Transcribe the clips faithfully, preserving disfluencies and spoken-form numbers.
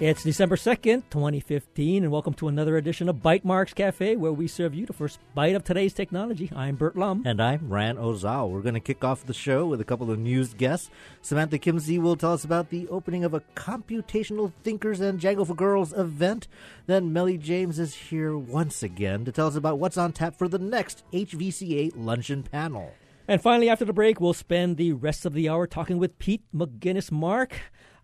It's December second, twenty fifteen, and welcome to another edition of Bite Marks Cafe, where we serve you the first bite of today's technology. I'm Bert Lum. And I'm Ran Ozal. We're going to kick off the show with a couple of news guests. Samantha Kimsey will tell us about the opening of a Computational Thinkers and Django for Girls event. Then Mellie James is here once again to tell us about what's on tap for the next H V C A luncheon panel. And finally, after the break, we'll spend the rest of the hour talking with Pete Mouginis-Mark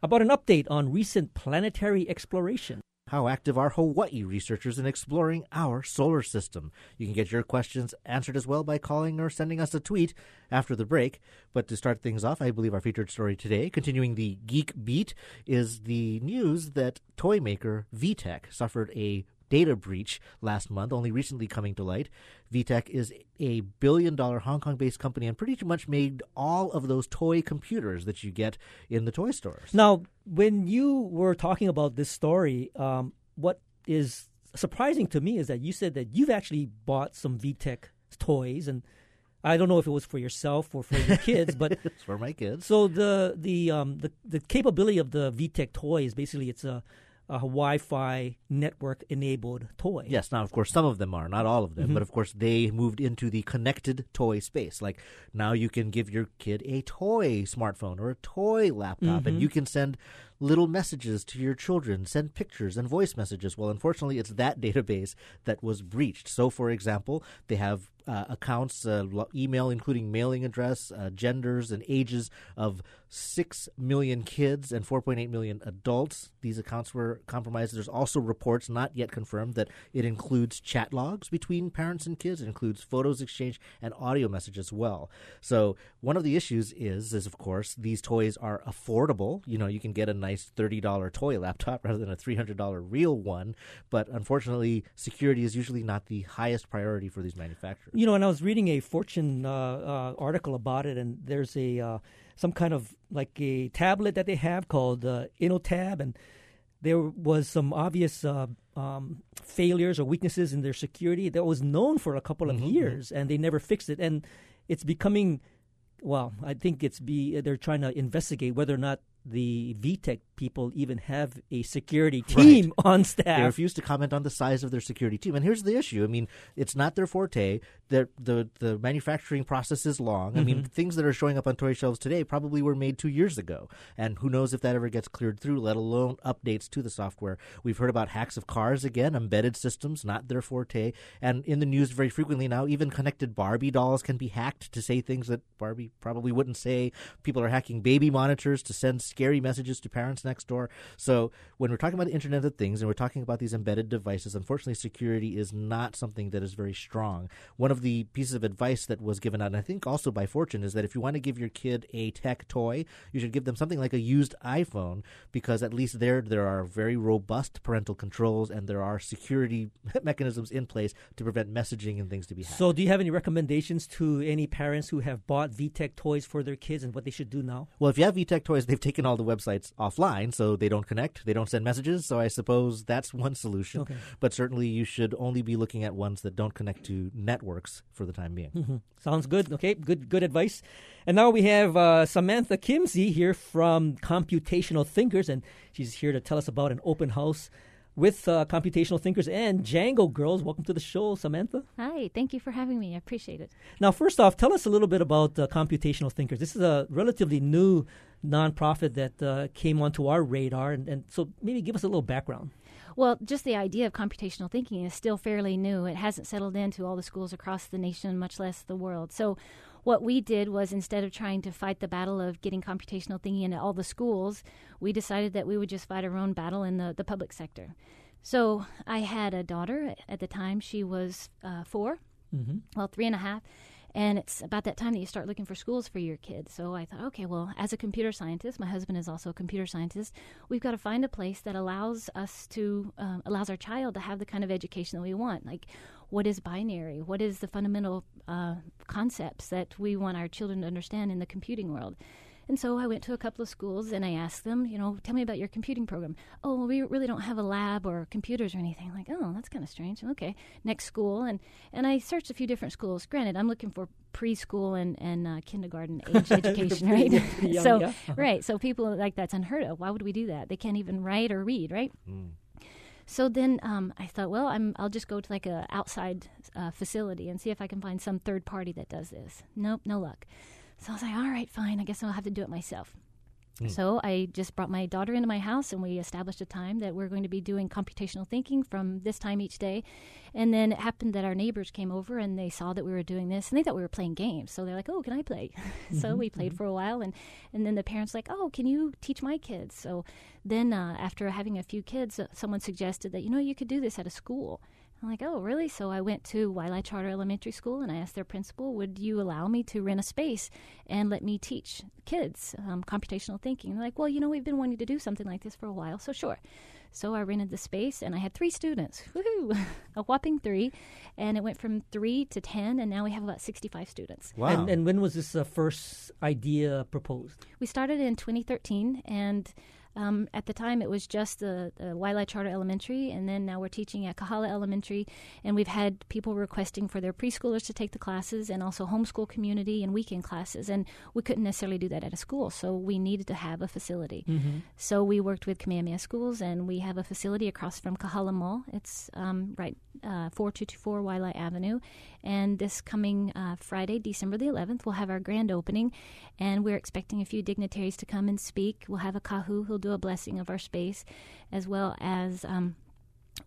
about an update on recent planetary exploration. How active are Hawaii researchers in exploring our solar system? You can get your questions answered as well by calling or sending us a tweet after the break. But to start things off, I believe our featured story today, continuing the Geek Beat, is the news that toy maker VTech suffered a data breach last month, only recently coming to light. VTech is a billion dollar Hong Kong-based company and pretty much made all of those toy computers that you get in the toy stores. Now, when you were talking about this story, um, what is surprising to me is that you said that you've actually bought some VTech toys, and I don't know if it was for yourself or for your kids, but it's for my kids. So the the um, the, the capability of the VTech toy is basically it's a a Wi-Fi network-enabled toy. Yes. Now, of course, some of them are, not all of them, mm-hmm. but of course they moved into the connected toy space. Like now you can give your kid a toy smartphone or a toy laptop, mm-hmm. and you can send little messages to your children, send pictures and voice messages. Well, unfortunately, it's that database that was breached. So, for example, they have uh, accounts, uh, email, including mailing address, uh, genders, and ages of six million kids and four point eight million adults. These accounts were compromised. There's also reports, not yet confirmed, that it includes chat logs between parents and kids. It includes photos exchange and audio message as well. So one of the issues is, is of course, these toys are affordable. You know, you can get a nice thirty dollar toy laptop rather than a three hundred dollar real one. But unfortunately, security is usually not the highest priority for these manufacturers. You know, and I was reading a Fortune uh, uh, article about it, and there's a uh, some kind of like a tablet that they have called uh, InnoTab, and there was some obvious uh, um, failures or weaknesses in their security that was known for a couple of mm-hmm. years, and they never fixed it. And it's becoming, well, I think it's be they're trying to investigate whether or not the VTech people even have a security team right. on staff. They refuse to comment on the size of their security team. And here's the issue. I mean, it's not their forte. They're, the the manufacturing process is long. Mm-hmm. I mean, things that are showing up on toy shelves today probably were made two years ago. And who knows if that ever gets cleared through, let alone updates to the software. We've heard about hacks of cars again, embedded systems, not their forte. And in the news very frequently now, even connected Barbie dolls can be hacked to say things that Barbie probably wouldn't say. People are hacking baby monitors to send scary messages to parents next door. So when we're talking about the Internet of Things and we're talking about these embedded devices, unfortunately, security is not something that is very strong. One of the pieces of advice that was given out, and I think also by Fortune, is that if you want to give your kid a tech toy, you should give them something like a used iPhone, because at least there there are very robust parental controls and there are security mechanisms in place to prevent messaging and things to be hacked. So do you have any recommendations to any parents who have bought VTech toys for their kids and what they should do now? Well, if you have VTech toys, they've taken all the websites offline, so they don't connect, they don't send messages, so I suppose that's one solution. Okay. But certainly you should only be looking at ones that don't connect to networks for the time being. Mm-hmm. Sounds good. Okay, good good advice. And now we have uh, Samantha Kimsey here from Computational Thinkers, and she's here to tell us about an open house with uh, Computational Thinkers and Django Girls. Welcome to the show, Samantha. Hi, thank you for having me. I appreciate it. Now, first off, tell us a little bit about uh, Computational Thinkers. This is a relatively new nonprofit that uh, came onto our radar, and, and so maybe give us a little background. Well, just the idea of computational thinking is still fairly new. It hasn't settled into all the schools across the nation, much less the world. So what we did was, instead of trying to fight the battle of getting computational thinking into all the schools, we decided that we would just fight our own battle in the, the public sector. So I had a daughter at the time. She was uh, four, mm-hmm. well, three and a half. And it's about that time that you start looking for schools for your kids. So I thought, okay, well, as a computer scientist, my husband is also a computer scientist, we've got to find a place that allows us to, um, allows our child to have the kind of education that we want. Like, what is binary? What is the fundamental uh, concepts that we want our children to understand in the computing world? And so I went to a couple of schools and I asked them, you know, tell me about your computing program. Oh, well, we really don't have a lab or computers or anything. Like, oh, that's kind of strange. Okay, next school. And, and I searched a few different schools. Granted, I'm looking for preschool and, and uh, kindergarten age education, right? young, so, yeah. right. So people like that's unheard of. Why would we do that? They can't even write or read, right? Mm. So then um, I thought, well, I'm, I'll just go to like a outside uh, facility and see if I can find some third party that does this. Nope, no luck. So I was like, all right, fine. I guess I'll have to do it myself. Mm. So I just brought my daughter into my house, and we established a time that we're going to be doing computational thinking from this time each day. And then it happened that our neighbors came over, and they saw that we were doing this, and they thought we were playing games. So they're like, oh, can I play? Mm-hmm. So we played mm-hmm. for a while, and, and then the parents were like, oh, can you teach my kids? So then uh, after having a few kids, uh, someone suggested that, you know, you could do this at a school. I'm like, oh, really? So I went to Wiley Charter Elementary School, and I asked their principal, would you allow me to rent a space and let me teach kids um, computational thinking? And they're like, well, you know, we've been wanting to do something like this for a while, so sure. So I rented the space, and I had three students, woohoo, a whopping three, and it went from three to ten, and now we have about sixty-five students. Wow. And, and when was this uh, first idea proposed? We started in twenty thirteen, and... Um, at the time, it was just the, the Wiley Charter Elementary, and then now we're teaching at Kahala Elementary, and we've had people requesting for their preschoolers to take the classes and also homeschool community and weekend classes, and we couldn't necessarily do that at a school, so we needed to have a facility. Mm-hmm. So we worked with Kamehameha Schools, and we have a facility across from Kahala Mall. It's um, right uh, forty-two twenty-four Wiley Avenue, and this coming uh, Friday, December the eleventh, we'll have our grand opening, and we're expecting a few dignitaries to come and speak. We'll have a kahu who'll do a blessing of our space, as well as um,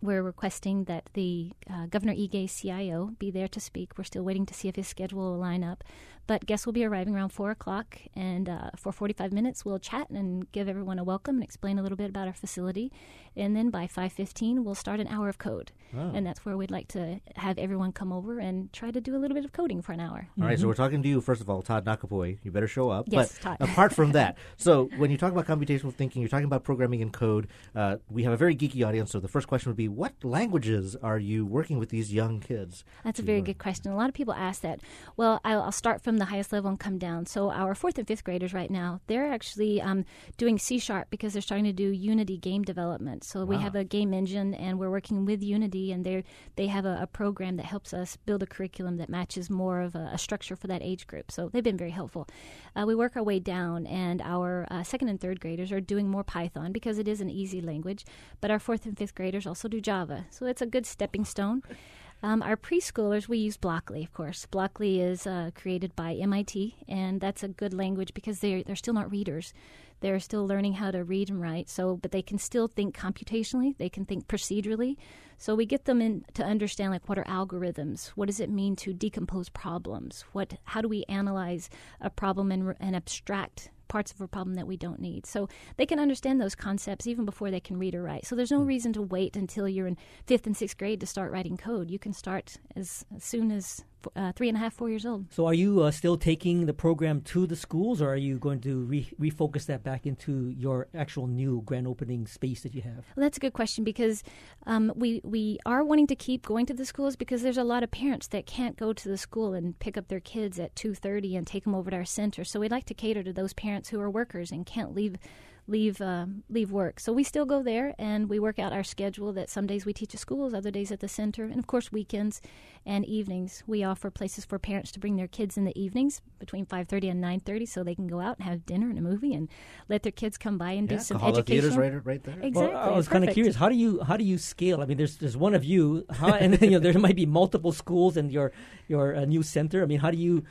we're requesting that the uh, Governor Ige C I O be there to speak. We're still waiting to see if his schedule will line up, but guests will be arriving around four o'clock, and uh, for forty-five minutes we'll chat and give everyone a welcome and explain a little bit about our facility, and then by five fifteen we'll start an hour of code, oh. and that's where we'd like to have everyone come over and try to do a little bit of coding for an hour. All right, mm-hmm. so we're talking to you, first of all, Todd Nakapoi. You better show up. Yes, but Todd. Apart from that, so when you talk about computational thinking, you're talking about programming in code. Uh, we have a very geeky audience, so the first question would be, what languages are you working with these young kids? That's a very learn? good question. A lot of people ask that. Well, I'll, I'll start from the highest level and come down. So our fourth and fifth graders right now, they're actually um, doing C sharp because they're starting to do Unity game development. So wow. we have a game engine, and we're working with Unity, and they they have a, a program that helps us build a curriculum that matches more of a, a structure for that age group. So they've been very helpful. Uh, we work our way down, and our uh, second and third graders are doing more Python because it is an easy language, but our fourth and fifth graders also do Java, so it's a good stepping stone. Um, our preschoolers, we use Blockly, of course. Blockly is uh, created by M I T, and that's a good language because they're, they're still not readers. They're still learning how to read and write, so but they can still think computationally. They can think procedurally. So we get them in to understand, like, what are algorithms? What does it mean to decompose problems? What? How do we analyze a problem and, and abstract parts of a problem that we don't need? So they can understand those concepts even before they can read or write. So there's no reason to wait until you're in fifth and sixth grade to start writing code. You can start as, as soon as uh, three and a half, four years old. So are you uh, still taking the program to the schools, or are you going to re- refocus that back into your actual new grand opening space that you have? Well, that's a good question, because um, we, we are wanting to keep going to the schools because there's a lot of parents that can't go to the school and pick up their kids at two thirty and take them over to our center. So we'd like to cater to those parents who are workers and can't leave leave um, leave work. So we still go there, and we work out our schedule that some days we teach at schools, other days at the center, and of course weekends and evenings. We offer places for parents to bring their kids in the evenings between five thirty and nine thirty so they can go out and have dinner and a movie and let their kids come by and yeah, do some Kahala education. Theater's right, right there. Exactly. Well, I was kind of curious, how do you how do you scale? I mean, there's there's one of you, how, and then, you know, there might be multiple schools and your, your uh, new center. I mean, how do you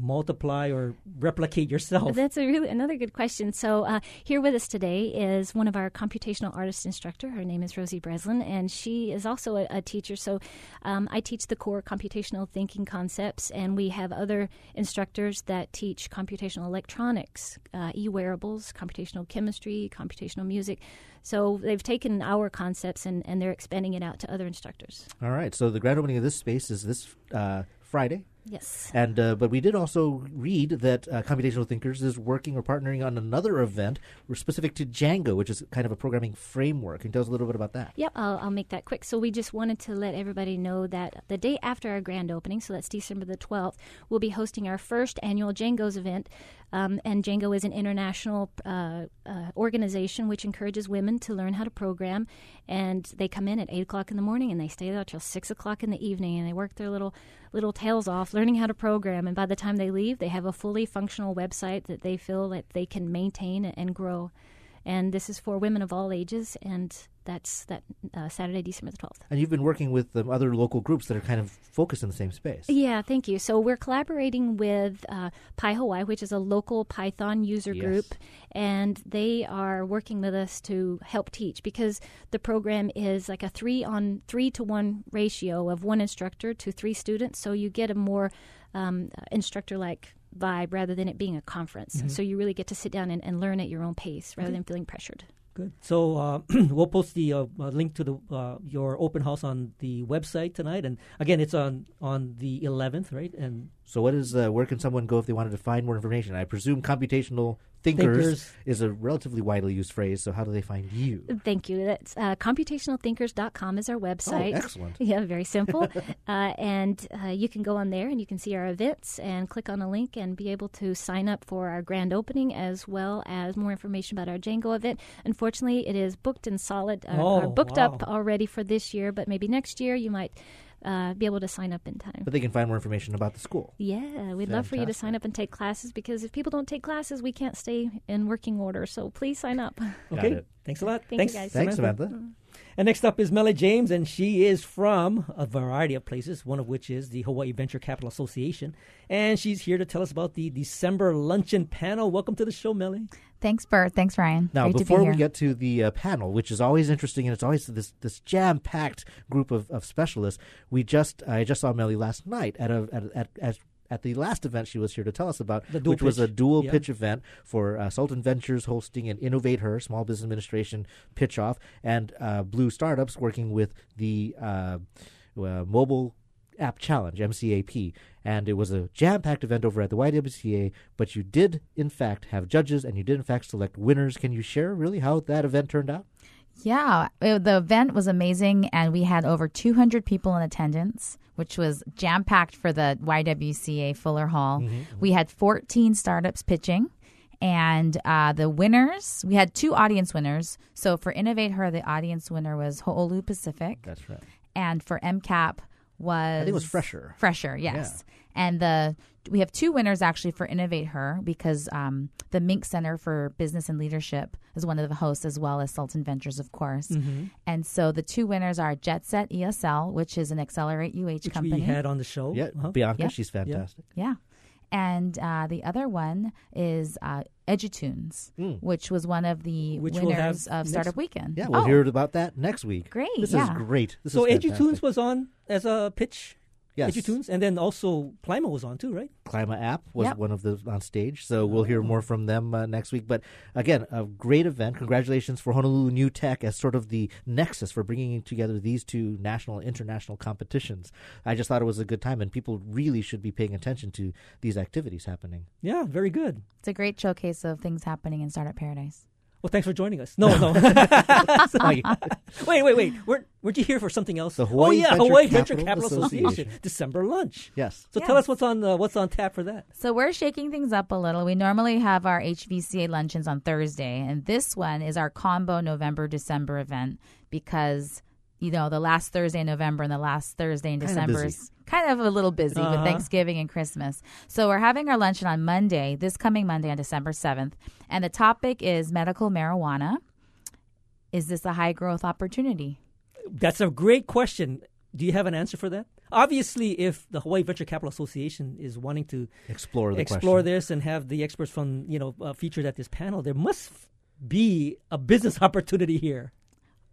multiply or replicate yourself? That's a really another good question. So uh, here with us today is one of our computational artist instructor. Her name is Rosie Breslin, and she is also a, a teacher. So um, I teach the core computational thinking concepts, and we have other instructors that teach computational electronics, uh, e-wearables, computational chemistry, computational music. So they've taken our concepts, and, and they're expanding it out to other instructors. All right. So the grand opening of this space is this uh, Friday. Yes. And uh, but we did also read that uh, Computational Thinkers is working or partnering on another event specific to Django, which is kind of a programming framework. Can you tell us a little bit about that? Yeah, I'll, I'll make that quick. So we just wanted to let everybody know that the day after our grand opening, so that's December the twelfth, we'll be hosting our first annual Django's event. Um, and Django is an international uh, uh, organization which encourages women to learn how to program. And they come in at eight o'clock in the morning, and they stay there till six o'clock in the evening, and they work their little little tails off learning how to program, and by the time they leave, they have a fully functional website that they feel that they can maintain and grow. And this is for women of all ages, and that's that uh, Saturday, December the twelfth. And you've been working with um, other local groups that are kind of focused in the same space. Yeah, thank you. So we're collaborating with uh, Pi Hawaii, which is a local Python user yes. group, and they are working with us to help teach, because the program is like a three on three to one ratio of one instructor to three students, so you get a more um, instructor-like vibe rather than it being a conference. Mm-hmm. So you really get to sit down and, and learn at your own pace rather okay. than feeling pressured. Good. So uh, we'll post the uh, link to the uh, your open house on the website tonight. And again, it's on, on the eleventh, right? And so what is uh, where can someone go if they wanted to find more information? I presume Computational Thinkers, thinkers. is a relatively widely used phrase, so how do they find you? Thank you. That's uh, computational thinkers dot com is our website. Oh, excellent. Yeah, very simple. uh, and uh, you can go on there and you can see our events and click on a link and be able to sign up for our grand opening, as well as more information about our Django event. Unfortunately, it is booked and solid, uh, oh, or booked wow. up already for this year, but maybe next year you might Uh, be able to sign up in time. But they can find more information about the school. Yeah, we'd Fantastic. love for you to sign up and take classes, because if people don't take classes, we can't stay in working order. So please sign up. Okay, thanks a lot. Thank thanks, you guys. Thanks, Samantha. Samantha. Mm-hmm. And next up is Mellie James, and she is from a variety of places, one of which is the Hawaii Venture Capital Association. And she's here to tell us about the December Luncheon Panel. Welcome to the show, Mellie. Thanks, Bert. Thanks, Ryan. Now, Great before to be here. we get to the uh, panel, which is always interesting, and it's always this this jam-packed group of, of specialists, we just I just saw Mellie last night at a at at, at At the last event she was here to tell us about, which pitch. was a dual yeah. pitch event for uh, Sultan Ventures hosting an Innovate Her, Small Business Administration pitch-off, and uh, Blue Startups working with the uh, uh, Mobile App Challenge, M C A P. And it was a jam-packed event over at the Y W C A, but you did, in fact, have judges, and you did, in fact, select winners. Can you share really how that event turned out? Yeah, it, the event was amazing, and we had over two hundred people in attendance, which was jam-packed for the Y W C A Fuller Hall. Mm-hmm. We had fourteen startups pitching, and uh, the winners, we had two audience winners. So for Innovate Her, the audience winner was Ho'olu Pacific. That's right. And for M CAP was... I think it was Fresher. Fresher, yes. Yeah. And the... we have two winners, actually, for Innovate Her, because um, the Mink Center for Business and Leadership is one of the hosts, as well as Sultan Ventures, of course. Mm-hmm. And so the two winners are Jet Set E S L, which is an Accelerate U H which company. Which we had on the show. Yeah, uh-huh. Bianca, yeah. she's fantastic. Yeah. yeah. And uh, the other one is uh, Edgy Tunes, mm. which was one of the which winners we'll of Startup next, Weekend. Yeah, we'll oh. hear about that next week. Great, This yeah. is great. This so is Edgy Tunes was on as a pitch? Yes. Edgy Tunes, and then also Clima was on too, right? Clima app was yep. one of the on stage, so we'll hear more from them uh, next week. But again, a great event. Congratulations for Honolulu New Tech as sort of the nexus for bringing together these two national and international competitions. I just thought it was a good time, and people really should be paying attention to these activities happening. Yeah, very good. It's a great showcase of things happening in Startup Paradise. Well, thanks for joining us. No, no. Sorry. Wait, wait, wait. Weren't, weren't you here for something else? The Hawaii oh, yeah, Venture Hawaii Capital, Venture Capital Association. Association. December lunch. Yes. So yeah. tell us what's on uh, what's on tap for that. So we're shaking things up a little. We normally have our H V C A luncheons on Thursday, and this one is our combo November-December event, because you know the last Thursday in November and the last Thursday in December is kind of a little busy uh-huh. with Thanksgiving and Christmas. So we're having our luncheon on Monday, this coming Monday on December seventh. And the topic is medical marijuana. Is this a high-growth opportunity? That's a great question. Do you have an answer for that? Obviously, if the Hawaii Venture Capital Association is wanting to explore the explore question. this and have the experts from you know uh, featured at this panel, there must be a business opportunity here.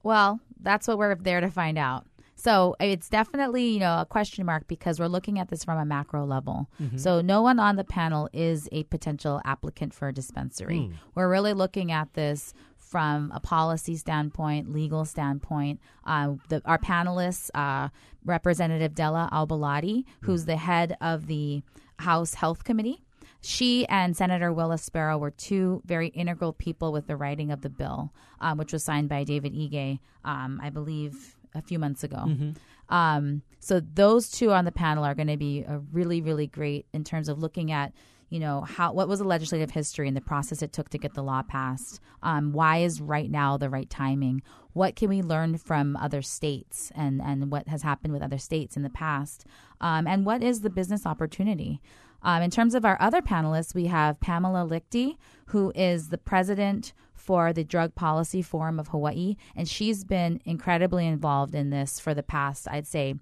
Well, that's what we're there to find out. So it's definitely, you know, a question mark, because we're looking at this from a macro level. Mm-hmm. So no one on the panel is a potential applicant for a dispensary. Mm. We're really looking at this from a policy standpoint, legal standpoint. Uh, the, our panelists, uh, Representative Della Au Belatti, who's mm. the head of the House Health Committee. She and Senator Willis Sparrow were two very integral people with the writing of the bill, um, which was signed by David Ige, um, I believe, a few months ago. Mm-hmm. Um, so those two on the panel are going to be a really, really great in terms of looking at, you know, how, what was the legislative history and the process it took to get the law passed? Um, why is right now the right timing? What can we learn from other states and, and what has happened with other states in the past? Um, and what is the business opportunity? Um, in terms of our other panelists, we have Pamela Lichty, who is the president for the Drug Policy Forum of Hawaii, and she's been incredibly involved in this for the past, I'd say,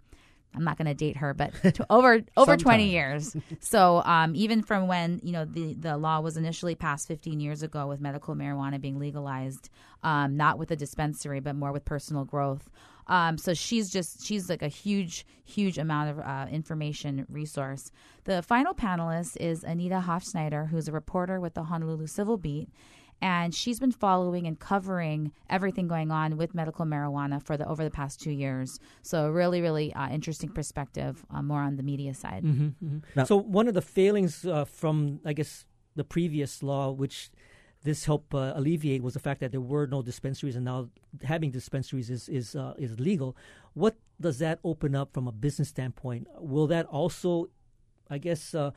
I'm not going to date her, but to over over twenty years. So um, even from when, you know, the, the law was initially passed fifteen years ago with medical marijuana being legalized, um, not with a dispensary, but more with personal growth. Um, so she's just she's like a huge, huge amount of uh, information resource. The final panelist is Anita Hofschneider, who's a reporter with the Honolulu Civil Beat. And she's been following and covering everything going on with medical marijuana for the over the past two years. So a really, really uh, interesting perspective, uh, more on the media side. Mm-hmm, mm-hmm. Now, so one of the failings uh, from, I guess, the previous law, which this helped uh, alleviate, was the fact that there were no dispensaries, and now having dispensaries is is uh, is legal. What does that open up from a business standpoint? Will that also, I guess, uh,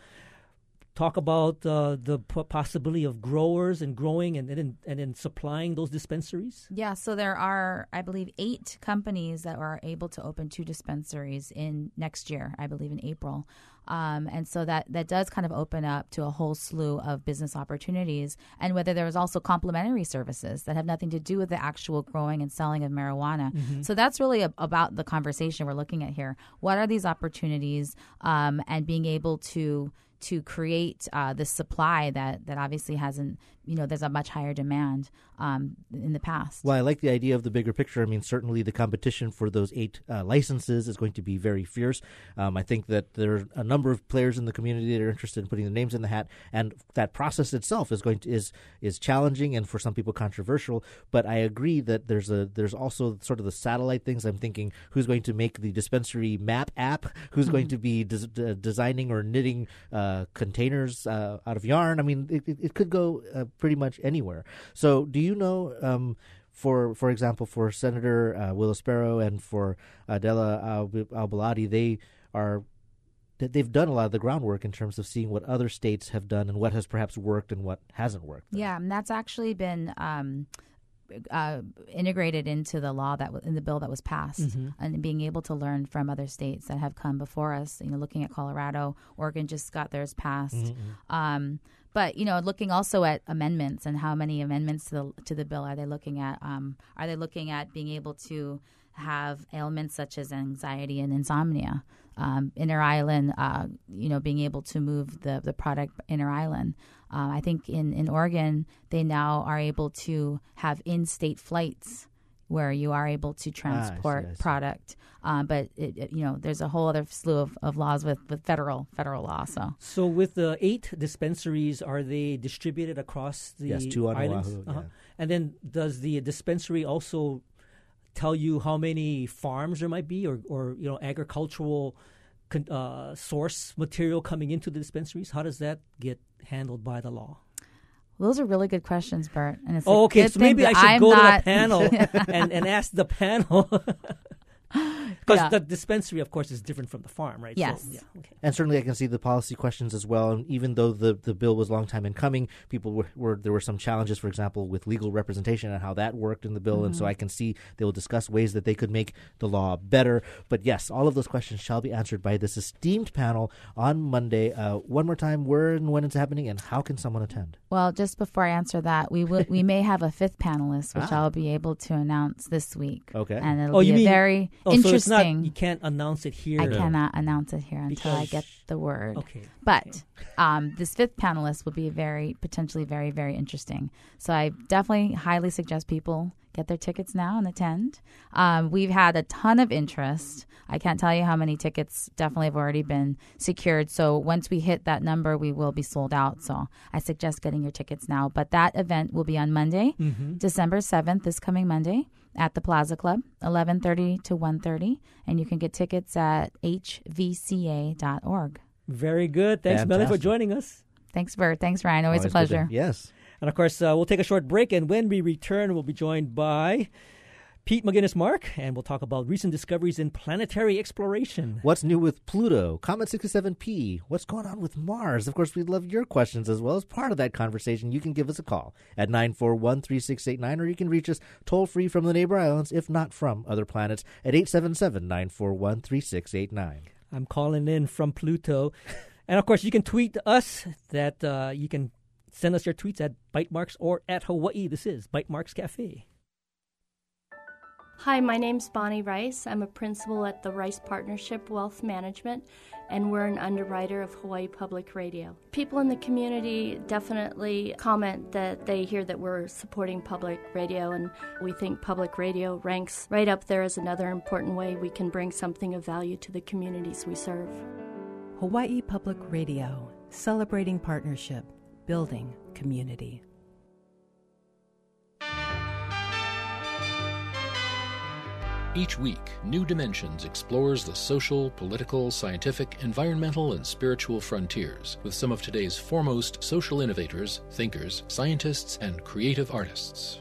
talk about uh, the p- possibility of growers and growing and then and then supplying those dispensaries? Yeah, so there are, I believe, eight companies that are able to open two dispensaries in next year, I believe in April. Um, and so that, that does kind of open up to a whole slew of business opportunities, and whether there is also complementary services that have nothing to do with the actual growing and selling of marijuana. Mm-hmm. So that's really a, about the conversation we're looking at here. What are these opportunities, um, and being able to to create uh, this supply that, that obviously hasn't, you know, there's a much higher demand um, in the past. Well, I like the idea of the bigger picture. I mean, certainly the competition for those eight uh, licenses is going to be very fierce. Um, I think that there are a number of players in the community that are interested in putting their names in the hat, and that process itself is going to is is challenging and for some people controversial. But I agree that there's a there's also sort of the satellite things. I'm thinking, who's going to make the dispensary map app? Who's mm-hmm. going to be des- d- designing or knitting Uh, Uh, containers uh, out of yarn? I mean, it, it, it could go uh, pretty much anywhere. So do you know, um, for for example, for Senator uh, Willis Sparrow and for uh, Della Au Belatti, they are they've done a lot of the groundwork in terms of seeing what other states have done and what has perhaps worked and what hasn't worked. Though. Yeah, and that's actually been um Uh, integrated into the law that w- in the bill that was passed, mm-hmm. and being able to learn from other states that have come before us. You know, looking at Colorado, Oregon just got theirs passed. Mm-hmm. Um, but you know, looking also at amendments and how many amendments to the to the bill are they looking at? Um, are they looking at being able to have ailments such as anxiety and insomnia? Um, inner island, uh, you know, being able to move the, the product inner island. Uh, I think in, in Oregon, they now are able to have in-state flights where you are able to transport ah, I see, I see. product. Uh, but, it, it, you know, there's a whole other slew of, of laws with, with federal federal law. So so with the eight dispensaries, are they distributed across the yes, two on islands? Oahu, uh-huh. yeah. And then does the dispensary also tell you how many farms there might be, or, or you know, agricultural con- uh, source material coming into the dispensaries? How does that get handled by the law? Well, those are really good questions, Bert. And it's oh, okay. So maybe I should I'm go not... to the panel and, and ask the panel. Because yeah. the dispensary, of course, is different from the farm, right? Yes. So, yeah, okay. And certainly I can see the policy questions as well. And even though the, the bill was a long time in coming, people were, were there were some challenges, for example, with legal representation and how that worked in the bill. Mm-hmm. And so I can see they will discuss ways that they could make the law better. But yes, all of those questions shall be answered by this esteemed panel on Monday. Uh, one more time, where and when it's happening, and how can someone attend? Well, just before I answer that, we will, we may have a fifth panelist, which ah. I'll be able to announce this week. Okay. And it'll oh, be you a mean, very oh, interesting. So It's not, you can't announce it here. I no. cannot announce it here until because... I get the word. Okay. But um, this fifth panelist will be very, potentially very, very interesting. So I definitely highly suggest people get their tickets now and attend. Um, we've had a ton of interest. I can't tell you how many tickets definitely have already been secured. So once we hit that number, we will be sold out. So I suggest getting your tickets now. But that event will be on Monday, mm-hmm. December seventh, this coming Monday, at the Plaza Club, eleven thirty to one thirty, and you can get tickets at h v c a dot org. Very good. Thanks, Fantastic. Mellie, for joining us. Thanks, Bert. Thanks, Ryan. Always, Always a pleasure. Yes. And, of course, uh, we'll take a short break, and when we return, we'll be joined by Pete Mouginis-Mark, and we'll talk about recent discoveries in planetary exploration. What's new with Pluto? Comet sixty-seven P. What's going on with Mars? Of course, we'd love your questions as well. As part of that conversation, you can give us a call at nine four one, three six eight nine, or you can reach us toll-free from the neighbor islands, if not from other planets, at eight seven seven, nine four one, three six eight nine. I'm calling in from Pluto. And, of course, you can tweet us that uh, you can send us your tweets at Bite Marks or at Hawaii. This is Bite Marks Cafe. Hi, my name's Bonnie Rice. I'm a principal at the Rice Partnership Wealth Management, and we're an underwriter of Hawaii Public Radio. People in the community definitely comment that they hear that we're supporting public radio, and we think public radio ranks right up there as another important way we can bring something of value to the communities we serve. Hawaii Public Radio, celebrating partnership, building community. Each week, New Dimensions explores the social, political, scientific, environmental, and spiritual frontiers with some of today's foremost social innovators, thinkers, scientists, and creative artists.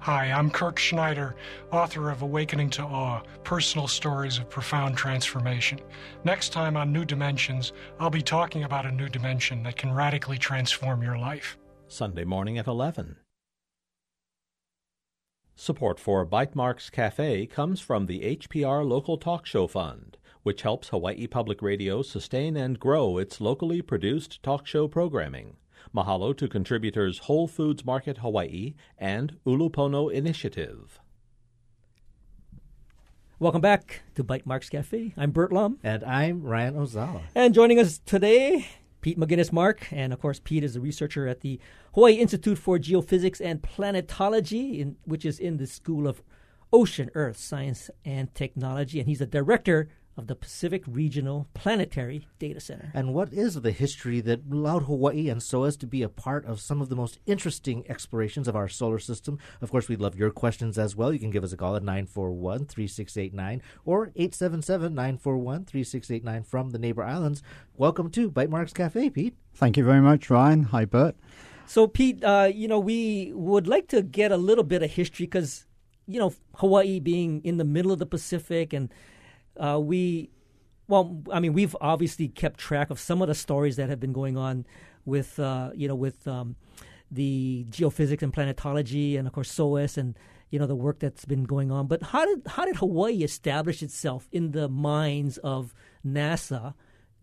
Hi, I'm Kirk Schneider, author of Awakening to Awe, Personal Stories of Profound Transformation. Next time on New Dimensions, I'll be talking about a new dimension that can radically transform your life. Sunday morning at eleven. Support for Bite Marks Cafe comes from the H P R Local Talk Show Fund, which helps Hawaii Public Radio sustain and grow its locally produced talk show programming. Mahalo to contributors Whole Foods Market Hawaii and Ulupono Initiative. Welcome back to Bite Marks Cafe. I'm Bert Lum. And I'm Ran Ozal. And joining us today, Pete Mouginis-Mark, and of course, Pete is a researcher at the Hawaii Institute for Geophysics and Planetology, in, which is in the School of Ocean, Earth, Science, and Technology, and he's the director of the Pacific Regional Planetary Data Center. And what is the history that allowed Hawaii and SOAS to be a part of some of the most interesting explorations of our solar system? Of course, we'd love your questions as well. You can give us a call at nine four one, three six eight nine or eight seven seven, nine four one, three six eight nine from the neighbor islands. Welcome to Bite Marks Cafe, Pete. Thank you very much, Ryan. Hi, Bert. So, Pete, uh, you know, we would like to get a little bit of history because, you know, Hawaii being in the middle of the Pacific and Uh, we, well, I mean, we've obviously kept track of some of the stories that have been going on with, uh, you know, with um, the geophysics and planetology, and of course SOAS, and you know the work that's been going on. But how did how did Hawaii establish itself in the minds of NASA,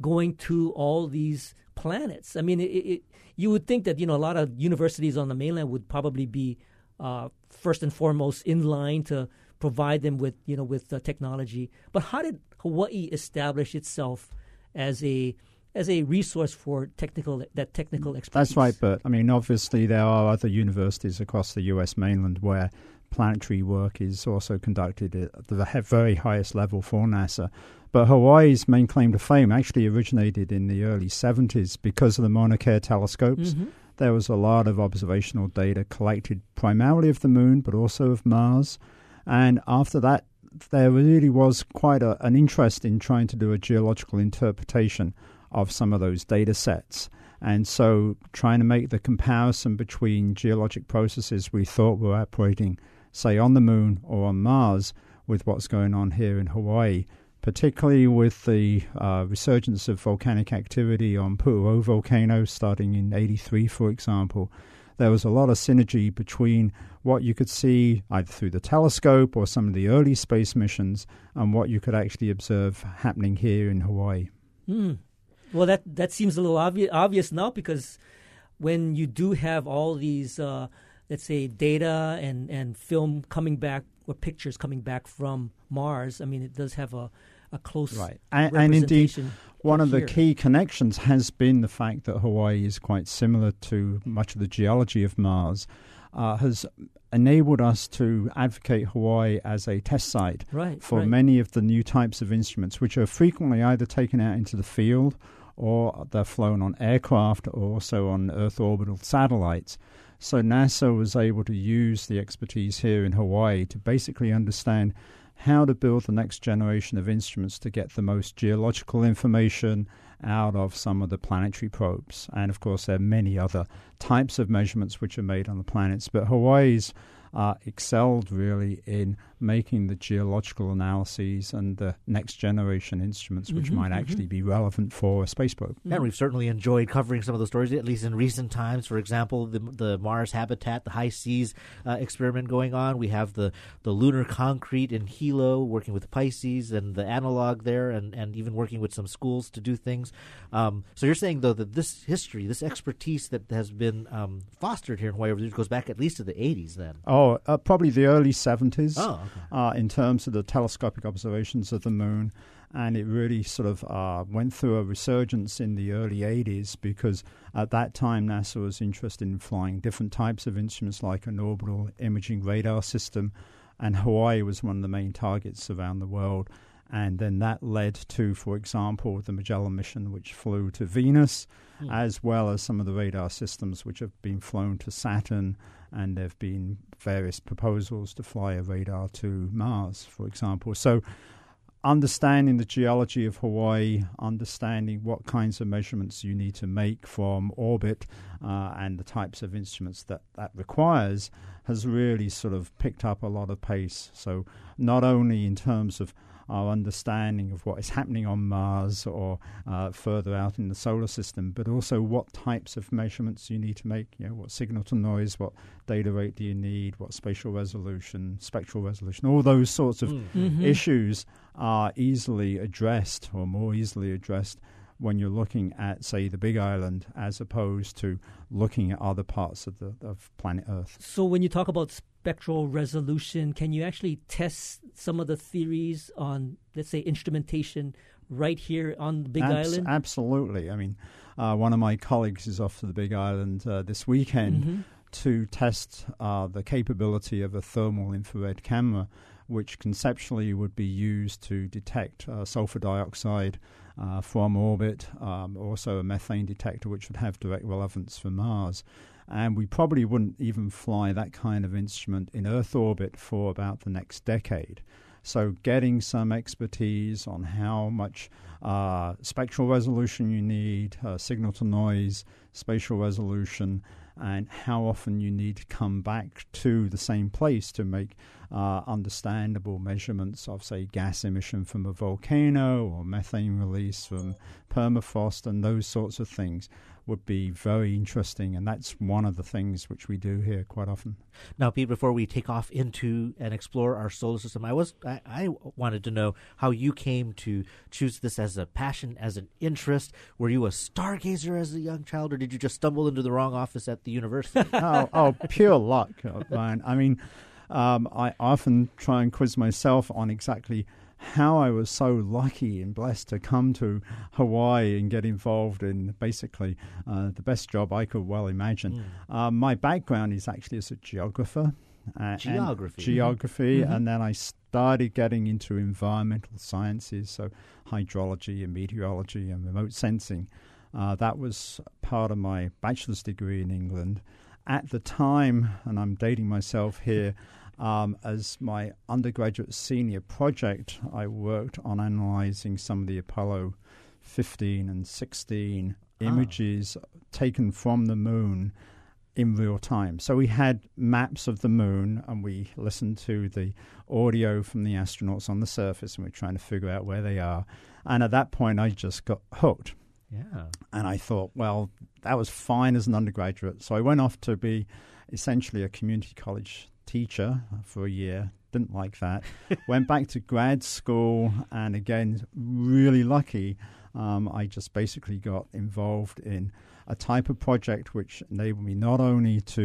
going to all these planets? I mean, it, it, you would think that you know a lot of universities on the mainland would probably be uh, first and foremost in line to provide them with, you know, with uh, technology. But how did Hawaii establish itself as a as a resource for technical that technical expertise? That's right, Bert. I mean, obviously there are other universities across the U S mainland where planetary work is also conducted at the very highest level for NASA. But Hawaii's main claim to fame actually originated in the early seventies because of the Mauna Kea telescopes. Mm-hmm. There was a lot of observational data collected primarily of the moon, but also of Mars. And after that, there really was quite a, an interest in trying to do a geological interpretation of some of those data sets. And so trying to make the comparison between geologic processes we thought were operating, say, on the moon or on Mars with what's going on here in Hawaii, particularly with the uh, resurgence of volcanic activity on Pu'u volcano starting in eighty-three, for example. There was a lot of synergy between what you could see either through the telescope or some of the early space missions and what you could actually observe happening here in Hawaii. Mm. Well, that, that seems a little obvi- obvious now because when you do have all these, uh, let's say, data and, and film coming back or pictures coming back from Mars, I mean, it does have a, a close right. and, representation. And indeed, one of the key connections has been the fact that Hawaii is quite similar to much of the geology of Mars, uh, has enabled us to advocate Hawaii as a test site right, for right. many of the new types of instruments, which are frequently either taken out into the field or they're flown on aircraft or also on Earth orbital satellites. So NASA was able to use the expertise here in Hawaii to basically understand how to build the next generation of instruments to get the most geological information out of some of the planetary probes. And, of course, there are many other types of measurements which are made on the planets. But Hawaii's uh, excelled really in making the geological analyses and the next generation instruments which mm-hmm, might mm-hmm. actually be relevant for a space probe. Yeah, we've certainly enjoyed covering some of those stories, at least in recent times. For example, the, the Mars Habitat, the high seas uh, experiment going on. We have the, the lunar concrete in Hilo working with Pisces and the analog there, and, and even working with some schools to do things. Um, so you're saying, though, that this history, this expertise that has been um, fostered here in Hawaii over the years goes back at least to the eighties then? Oh, uh, probably the early seventies. Oh, okay. Uh, in terms of the telescopic observations of the moon. And it really sort of uh, went through a resurgence in the early eighties because at that time NASA was interested in flying different types of instruments like an orbital imaging radar system. And Hawaii was one of the main targets around the world. And then that led to, for example, the Magellan mission, which flew to Venus, mm. as well as some of the radar systems which have been flown to Saturn. And there have been various proposals to fly a radar to Mars, for example. So understanding the geology of Hawaii, understanding what kinds of measurements you need to make from orbit uh, and the types of instruments that that requires has really sort of picked up a lot of pace. So not only in terms of our understanding of what is happening on Mars or uh, further out in the solar system, but also what types of measurements you need to make, you know, what signal to noise, what data rate do you need, what spatial resolution, spectral resolution, all those sorts of mm-hmm. issues are easily addressed or more easily addressed when you're looking at, say, the Big Island as opposed to looking at other parts of the of planet Earth. So when you talk about spectral resolution, can you actually test some of the theories on, let's say, instrumentation right here on the Big Abs- Island? Absolutely. I mean, uh, one of my colleagues is off to the Big Island uh, this weekend mm-hmm. to test uh, the capability of a thermal infrared camera, which conceptually would be used to detect uh, sulfur dioxide Uh, from orbit, um, also a methane detector, which would have direct relevance for Mars. And we probably wouldn't even fly that kind of instrument in Earth orbit for about the next decade. So getting some expertise on how much uh, spectral resolution you need, uh, signal to noise, spatial resolution, and how often you need to come back to the same place to make uh, understandable measurements of, say, gas emission from a volcano or methane release from permafrost and those sorts of things would be very interesting, and that's one of the things which we do here quite often. Now, Pete, before we take off into and explore our solar system, I was I, I wanted to know how you came to choose this as a passion, as an interest. Were you a stargazer as a young child, or did you just stumble into the wrong office at the university? oh, oh, pure luck, Brian. I mean, um, I often try and quiz myself on exactly how I was so lucky and blessed to come to Hawaii and get involved in basically uh, the best job I could well imagine. Mm. Uh, my background is actually as a geographer. Uh, geography. And geography, mm-hmm. and then I started getting into environmental sciences, so hydrology and meteorology and remote sensing. Uh, that was part of my bachelor's degree in England. At the time, and I'm dating myself here, Um, as my undergraduate senior project, I worked on analyzing some of the Apollo fifteen and sixteen oh. images taken from the moon in real time. So we had maps of the moon, and we listened to the audio from the astronauts on the surface, and we're trying to figure out where they are. And at that point, I just got hooked. Yeah. And I thought, well, that was fine as an undergraduate. So I went off to be essentially a community college teacher for a year, didn't like that, went back to grad school, and again, really lucky, um, I just basically got involved in a type of project which enabled me not only to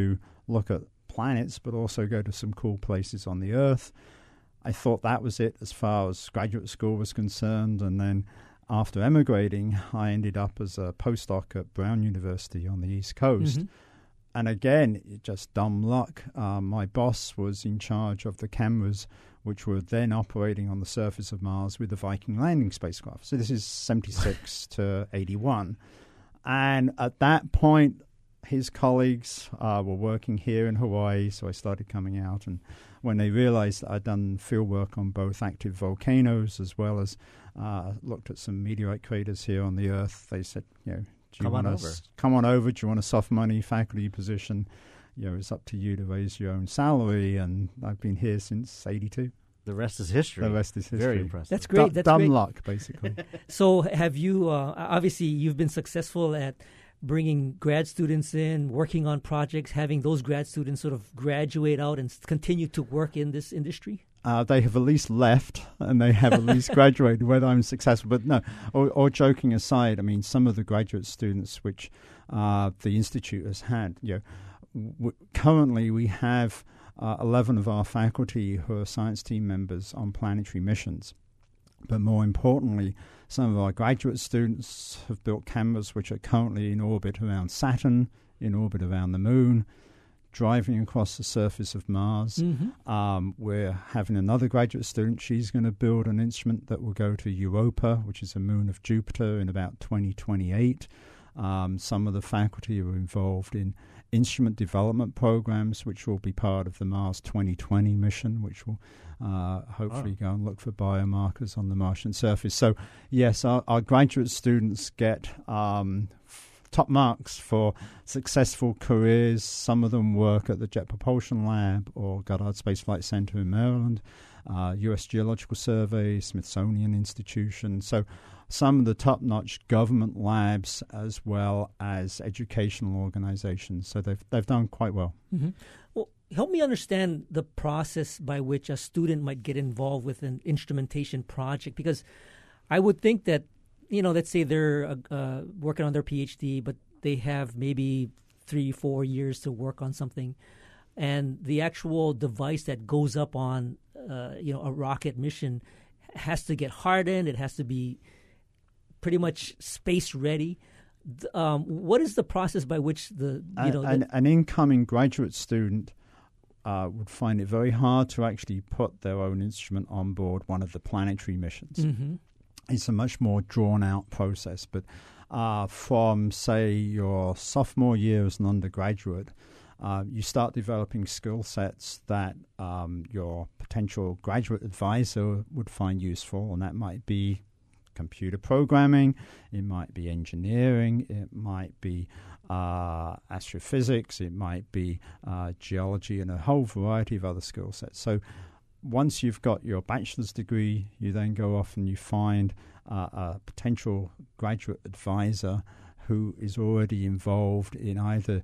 look at planets, but also go to some cool places on the Earth. I thought that was it as far as graduate school was concerned, and then after emigrating, I ended up as a postdoc at Brown University on the East Coast. Mm-hmm. And again, just dumb luck. Uh, my boss was in charge of the cameras, which were then operating on the surface of Mars with the Viking landing spacecraft. So this is seventy-six to eighty-one. And at that point, his colleagues uh, were working here in Hawaii, so I started coming out. And when they realized that I'd done field work on both active volcanoes as well as uh, looked at some meteorite craters here on the Earth, they said, you know, Do you come on over. S- come on over. Do you want a soft money faculty position? you know, it's up to you to raise your own salary. And I've been here since eighty-two. The rest is history. The rest is history. Very impressive. That's great. D- That's dumb great. luck, basically. So have you, uh, obviously, you've been successful at bringing grad students in, working on projects, having those grad students sort of graduate out and continue to work in this industry? Uh, they have at least left and they have at least graduated, whether I'm successful. But no, all, all joking aside, I mean, some of the graduate students which uh, the Institute has had, you know, w- currently we have uh, eleven of our faculty who are science team members on planetary missions. But more importantly, some of our graduate students have built cameras which are currently in orbit around Saturn, in orbit around the Moon, driving across the surface of Mars. Mm-hmm. Um, we're having another graduate student. She's going to build an instrument that will go to Europa, which is a moon of Jupiter, in about twenty twenty-eight. Um, some of the faculty are involved in instrument development programs, which will be part of the Mars twenty twenty mission, which will uh, hopefully oh. go and look for biomarkers on the Martian surface. So, yes, our, our graduate students get um, f- top marks for successful careers. Some of them work at the Jet Propulsion Lab or Goddard Space Flight Center in Maryland, uh, U S Geological Survey, Smithsonian Institution. So some of the top-notch government labs as well as educational organizations. So they've they've done quite well. Mm-hmm. Well, help me understand the process by which a student might get involved with an instrumentation project, because I would think that, you know, let's say they're uh, working on their PhD, but they have maybe three, four years to work on something. And the actual device that goes up on, uh, you know, a rocket mission has to get hardened. It has to be pretty much space ready. Um, what is the process by which the you an, know the an, an incoming graduate student uh, would find it very hard to actually put their own instrument on board one of the planetary missions? Mm-hmm. It's a much more drawn out process. But uh, from say your sophomore year as an undergraduate, uh, you start developing skill sets that um, your potential graduate advisor would find useful, and that might be computer programming, it might be engineering, it might be uh, astrophysics, it might be uh, geology, and a whole variety of other skill sets. So once you've got your bachelor's degree, you then go off and you find uh, a potential graduate advisor who is already involved in either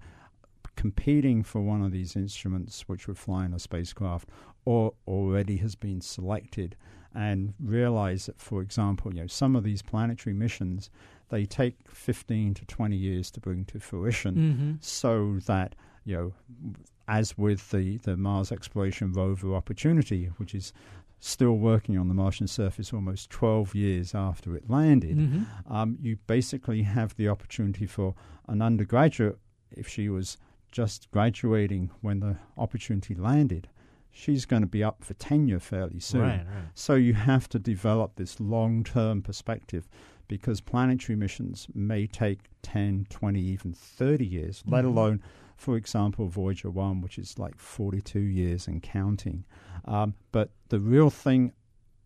competing for one of these instruments which would fly in a spacecraft or already has been selected, and realize that, for example, you know, some of these planetary missions, they take fifteen to twenty years to bring to fruition. Mm-hmm. So that, you know, as with the, the Mars exploration rover Opportunity, which is still working on the Martian surface almost twelve years after it landed, mm-hmm. um, you basically have the opportunity for an undergraduate, if she was just graduating when the Opportunity landed, she's going to be up for tenure fairly soon. Right, right. So you have to develop this long-term perspective, because planetary missions may take ten, twenty, even thirty years, mm-hmm. let alone, for example, Voyager one, which is like forty-two years and counting. Um, but the real thing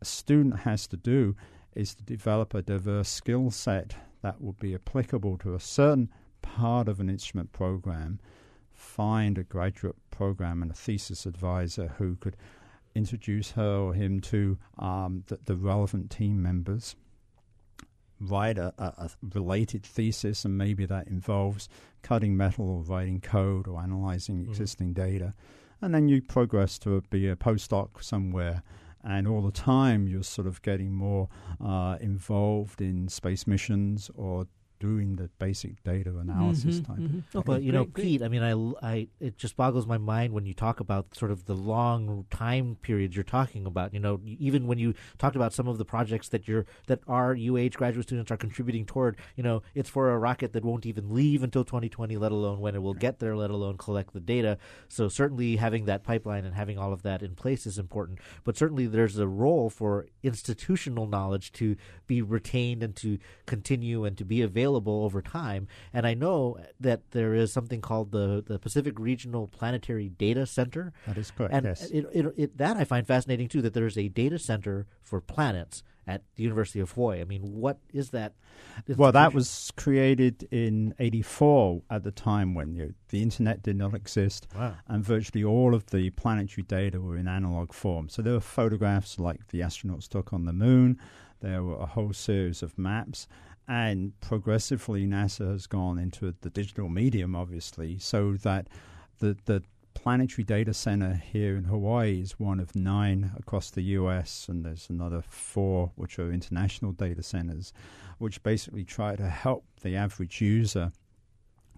a student has to do is to develop a diverse skill set that will be applicable to a certain part of an instrument program, find a graduate program and a thesis advisor who could introduce her or him to um, the, the relevant team members, write a, a related thesis, and maybe that involves cutting metal or writing code or analyzing mm-hmm. existing data. And then you progress to be a postdoc somewhere, and all the time you're sort of getting more uh, involved in space missions or doing the basic data analysis mm-hmm, type. Mm-hmm. Okay, but, you great, know, great. Pete, I mean, I, I, it just boggles my mind when you talk about sort of the long time periods you're talking about. You know, even when you talked about some of the projects that you're that our UH graduate students are contributing toward, you know, it's for a rocket that won't even leave until twenty twenty, let alone when it will get there, let alone collect the data. So certainly having that pipeline and having all of that in place is important. But certainly there's a role for institutional knowledge to be retained and to continue and to be available over time. And I know that there is something called the, the Pacific Regional Planetary Data Center. That is correct, and yes. It, it, it, that I find fascinating, too, that there is a data center for planets. at the University of Hawaii. I mean, what is that? Well, that was created in eighty-four at the time when you know, the internet did not exist. Wow. And virtually all of the planetary data were in analog form. So there were photographs like the astronauts took on the moon. There were a whole series of maps. And progressively, NASA has gone into the digital medium, obviously, so that the the planetary data center here in Hawaii is one of nine across the U S, and there's another four which are international data centers, which basically try to help the average user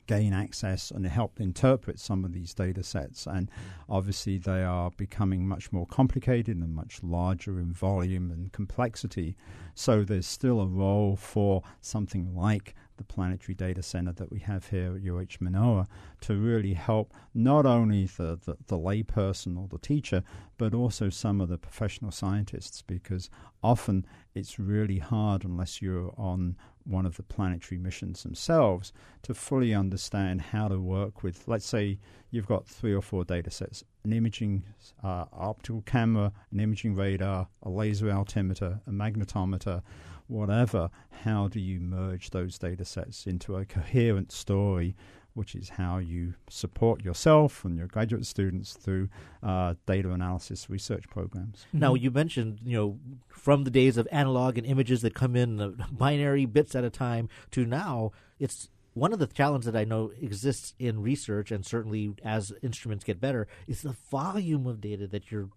gain access and help interpret some of these data sets. And obviously they are becoming much more complicated and much larger in volume and complexity. So there's still a role for something like the planetary data center that we have here at U H Manoa to really help not only the, the, the lay person or the teacher, but also some of the professional scientists, because often it's really hard unless you're on one of the planetary missions themselves to fully understand how to work with, let's say you've got three or four data sets, an imaging uh, optical camera, an imaging radar, a laser altimeter, a magnetometer, whatever. How do you merge those data sets into a coherent story, which is how you support yourself and your graduate students through uh, data analysis research programs. Now, you mentioned, you know, from the days of analog and images that come in uh, binary bits at a time to now, it's one of the challenges that I know exists in research, and certainly as instruments get better, is the volume of data that you're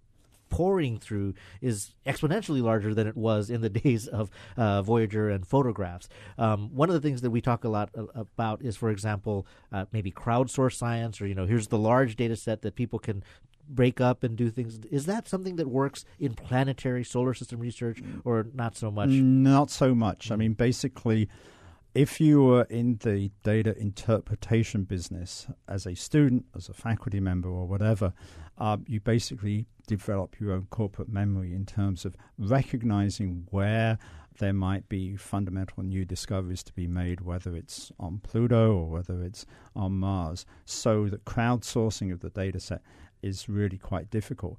pouring through is exponentially larger than it was in the days of uh, Voyager and photographs. Um, one of the things that we talk a lot uh, about is, for example, uh, maybe crowdsource science, or, you know, here's the large data set that people can break up and do things. Is that something that works in planetary solar system research, or not so much? Not so much. Mm-hmm. I mean, basically, if you were in the data interpretation business as a student, as a faculty member or whatever, uh, you basically develop your own corporate memory in terms of recognizing where there might be fundamental new discoveries to be made, whether it's on Pluto or whether it's on Mars. So the crowdsourcing of the data set is really quite difficult.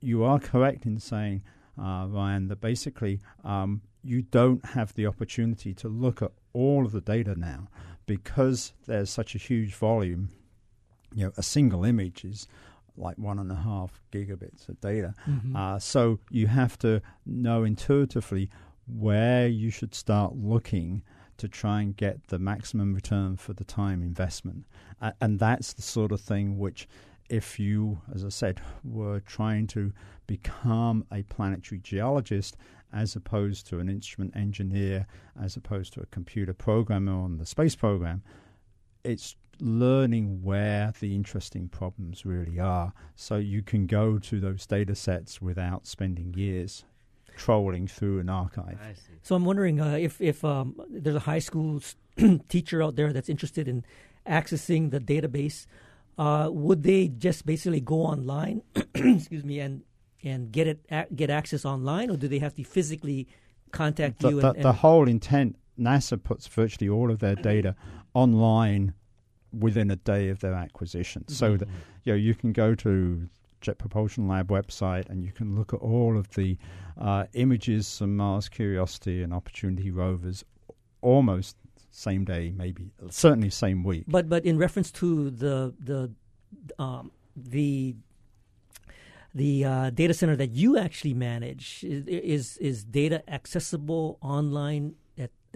You are correct in saying, uh, Ryan, that basically um, you don't have the opportunity to look at all of the data now because there's such a huge volume. You know, a single image is like one and a half gigabits of data. Mm-hmm. Uh, so you have to know intuitively where you should start looking to try and get the maximum return for the time investment. Uh, and that's the sort of thing which, if you, as I said, were trying to become a planetary geologist as opposed to an instrument engineer, as opposed to a computer programmer on the space program, it's learning where the interesting problems really are, so you can go to those data sets without spending years trolling through an archive. I see. So I'm wondering uh, if, if um, there's a high school teacher out there that's interested in accessing the database, uh, would they just basically go online excuse me, and, and get, it a- get access online, or do they have to physically contact the, you? The, and, and the whole intent, NASA puts virtually all of their data online within a day of their acquisition. So mm-hmm. that, you know, you can go to Jet Propulsion Lab website and you can look at all of the uh, images from Mars Curiosity and Opportunity rovers almost same day, maybe certainly same week. But but in reference to the the um, the the uh, data center that you actually manage, is is, is data accessible online?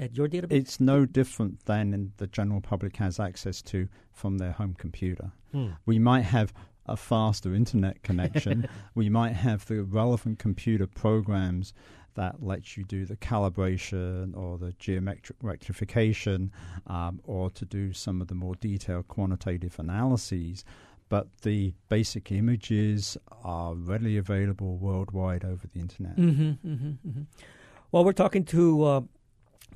At your database? It's no different than the general public has access to from their home computer. Hmm. We might have a faster internet connection. We might have the relevant computer programs that lets you do the calibration or the geometric rectification um, or to do some of the more detailed quantitative analyses. But the basic images are readily available worldwide over the internet. Mm-hmm, mm-hmm, mm-hmm. Well, we're talking to Uh,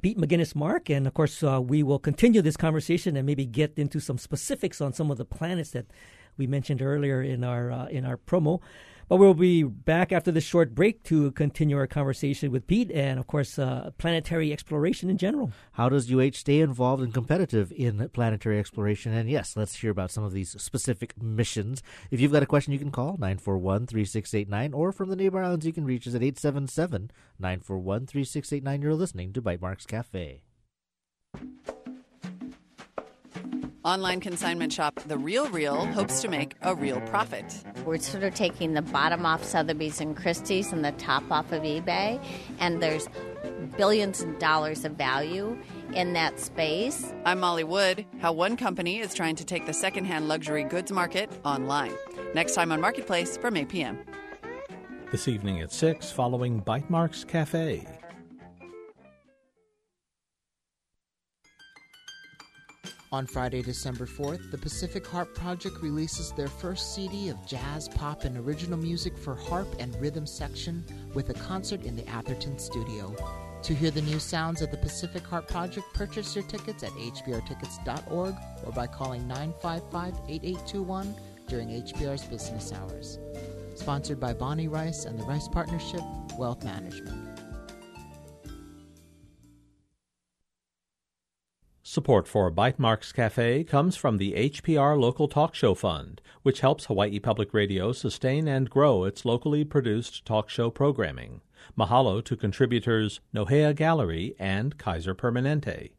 Pete Mouginis-Mark, and of course uh, we will continue this conversation and maybe get into some specifics on some of the planets that we mentioned earlier in our uh, in our promo. But we'll be back after this short break to continue our conversation with Pete and, of course, uh, planetary exploration in general. How does U H stay involved and competitive in planetary exploration? And, yes, let's hear about some of these specific missions. If you've got a question, you can call nine four one, three six eight nine, or from the neighbor islands, you can reach us at eight seven seven, nine four one, three six eight nine. You're listening to Bite Marks Cafe. Online consignment shop The Real Real hopes to make a real profit. We're sort of taking the bottom off Sotheby's and Christie's and the top off of eBay, and there's billions of dollars of value in that space. I'm Molly Wood, how one company is trying to take the secondhand luxury goods market online. Next time on Marketplace from eight p.m. This evening at six, following Bite Marks Cafe. On Friday, December fourth, the Pacific Harp Project releases their first C D of jazz, pop, and original music for harp and rhythm section with a concert in the Atherton studio. To hear the new sounds of the Pacific Harp Project, purchase your tickets at h b r tickets dot org or by calling nine five five, eight eight two one during H B R's business hours. Sponsored by Bonnie Rice and the Rice Partnership Wealth Management. Support for Bite Marks Cafe comes from the H P R Local Talk Show Fund, which helps Hawaii Public Radio sustain and grow its locally produced talk show programming. Mahalo to contributors Nohea Gallery and Kaiser Permanente.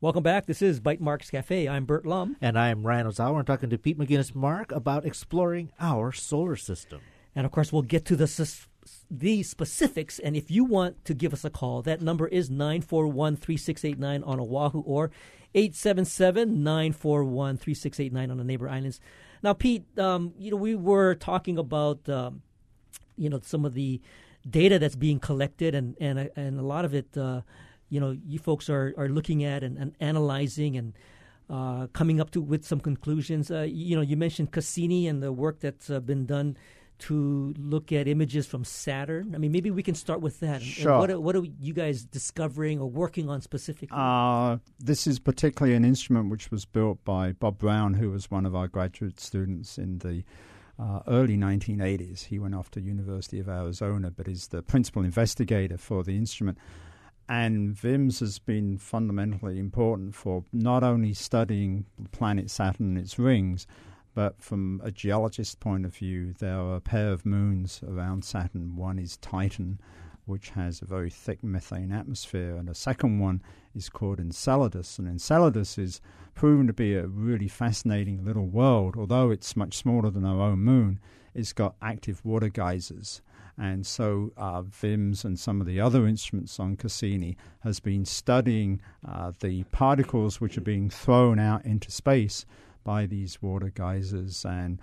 Welcome back. This is Bite Marks Cafe. I'm Bert Lum. And I'm Ran Ozal. We're talking to Pete Mouginis-Mark about exploring our solar system. And, of course, we'll get to the sus- the specifics, and if you want to give us a call, that number is nine four one, three six eight nine on Oahu or eight seven seven, nine four one, three six eight nine on the neighbor islands. Now, Pete, um, you know, we were talking about, um, you know, some of the data that's being collected, and, and, and a lot of it, uh, you know, you folks are, are looking at and, and analyzing and uh, coming up to with some conclusions. Uh, you know, you mentioned Cassini and the work that's uh, been done to look at images from Saturn. I mean, maybe we can start with that. Sure. And what, are, what are you guys discovering or working on specifically? Uh, this is particularly an instrument which was built by Bob Brown, who was one of our graduate students in the uh, early nineteen eighties. He went off to University of Arizona, but is the principal investigator for the instrument. And V I M S has been fundamentally important for not only studying the planet Saturn and its rings, but from a geologist's point of view, there are a pair of moons around Saturn. One is Titan, which has a very thick methane atmosphere, and a second one is called Enceladus. And Enceladus is proven to be a really fascinating little world. Although it's much smaller than our own moon, it's got active water geysers. And so uh, V I M S and some of the other instruments on Cassini has been studying uh, the particles which are being thrown out into space by these water geysers, and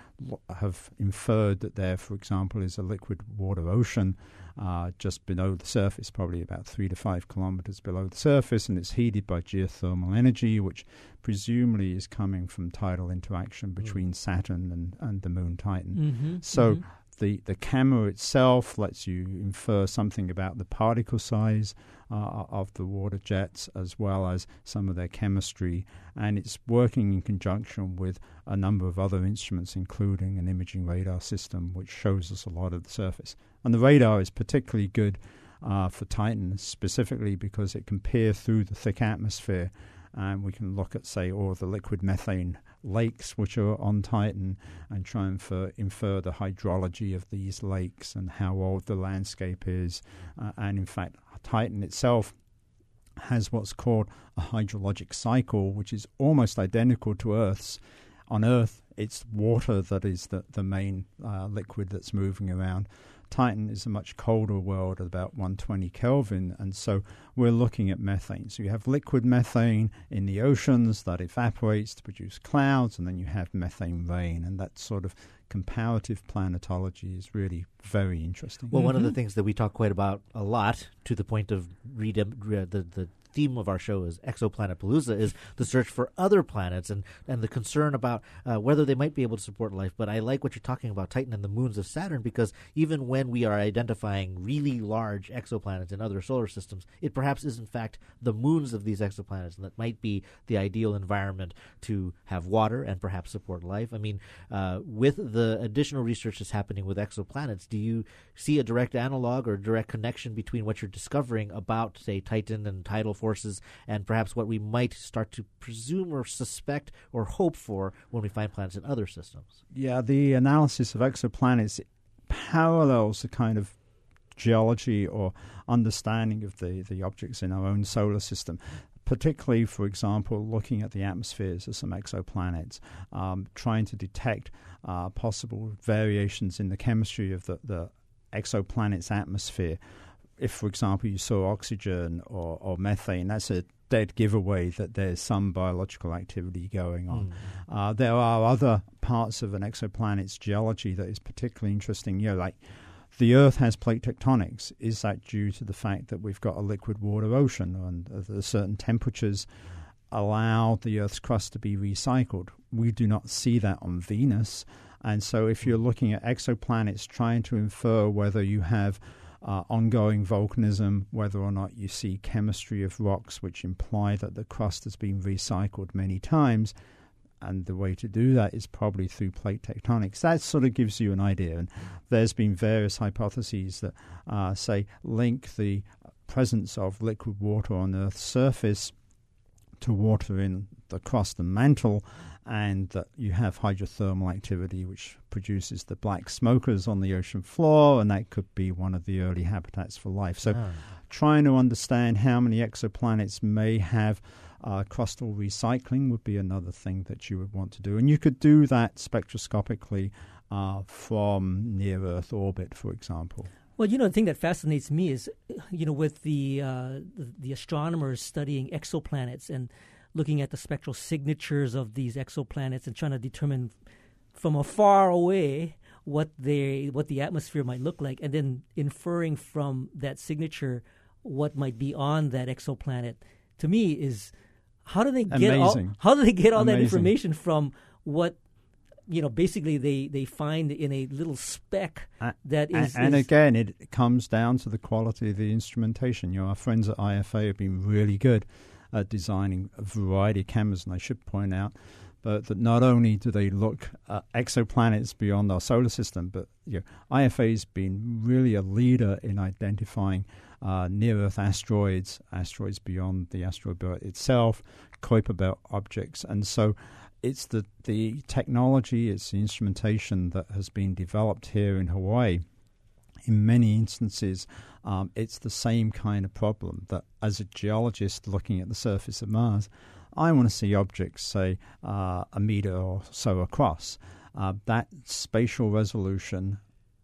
have inferred that there, for example, is a liquid water ocean uh, just below the surface, probably about three to five kilometers below the surface, and it's heated by geothermal energy, which presumably is coming from tidal interaction between mm. Saturn and, and the moon Titan. Mm-hmm, so mm-hmm. The, the camera itself lets you infer something about the particle size Uh, of the water jets, as well as some of their chemistry, and it's working in conjunction with a number of other instruments, including an imaging radar system, which shows us a lot of the surface. And the radar is particularly good uh, for Titan, specifically because it can peer through the thick atmosphere, and we can look at, say, all the liquid methane lakes which are on Titan and try and infer, infer the hydrology of these lakes and how old the landscape is. Uh, and in fact, Titan itself has what's called a hydrologic cycle, which is almost identical to Earth's. On Earth, it's water that is the, the main uh, liquid that's moving around. Titan is a much colder world at about one hundred twenty Kelvin, and so we're looking at methane. So you have liquid methane in the oceans that evaporates to produce clouds, and then you have methane rain, and that sort of comparative planetology is really very interesting. Well, mm-hmm. one of the things that we talk quite about a lot, to the point of re- the, the theme of our show is Exoplanetpalooza, is the search for other planets and, and the concern about uh, whether they might be able to support life. But I like what you're talking about, Titan and the moons of Saturn, because even when we are identifying really large exoplanets in other solar systems, it perhaps is in fact the moons of these exoplanets, and that might be the ideal environment to have water and perhaps support life. I mean, uh, with the additional research that's happening with exoplanets, do you see a direct analog or direct connection between what you're discovering about, say, Titan and tidal forces and perhaps what we might start to presume or suspect or hope for when we find planets in other systems? Yeah, the analysis of exoplanets parallels the kind of geology or understanding of the, the objects in our own solar system, particularly, for example, looking at the atmospheres of some exoplanets, um, trying to detect uh, possible variations in the chemistry of the, the exoplanet's atmosphere. If, for example, you saw oxygen or, or methane, that's a dead giveaway that there's some biological activity going on. Mm. Uh, there are other parts of an exoplanet's geology that is particularly interesting, you know, like the Earth has plate tectonics. Is that due to the fact that we've got a liquid water ocean and uh, certain temperatures allow the Earth's crust to be recycled? We do not see that on Venus. And so if you're looking at exoplanets, trying to infer whether you have uh, ongoing volcanism, whether or not you see chemistry of rocks which imply that the crust has been recycled many times, and the way to do that is probably through plate tectonics. That sort of gives you an idea. And there's been various hypotheses that, uh, say, link the presence of liquid water on Earth's surface to water in the crust and mantle, and that you have hydrothermal activity which produces the black smokers on the ocean floor, and that could be one of the early habitats for life. So oh. trying to understand how many exoplanets may have Uh, crustal recycling would be another thing that you would want to do. And you could do that spectroscopically uh, from near-Earth orbit, for example. Well, you know, the thing that fascinates me is, you know, with the uh, the astronomers studying exoplanets and looking at the spectral signatures of these exoplanets and trying to determine from afar away what they what the atmosphere might look like, and then inferring from that signature what might be on that exoplanet, to me is... How do they get Amazing. all, how do they get all Amazing. that information from what, you know, basically they, they find in a little speck uh, that is... And, and is again, it comes down to the quality of the instrumentation. You know, our friends at I F A have been really good at designing a variety of cameras, and I should point out but that not only do they look at exoplanets beyond our solar system, but you know, I F A's been really a leader in identifying Uh, near-Earth asteroids, asteroids beyond the asteroid belt itself, Kuiper Belt objects. And so it's the, the technology, it's the instrumentation that has been developed here in Hawaii. In many instances, um, it's the same kind of problem that as a geologist looking at the surface of Mars, I want to see objects, say, uh, a meter or so across. Uh, that spatial resolution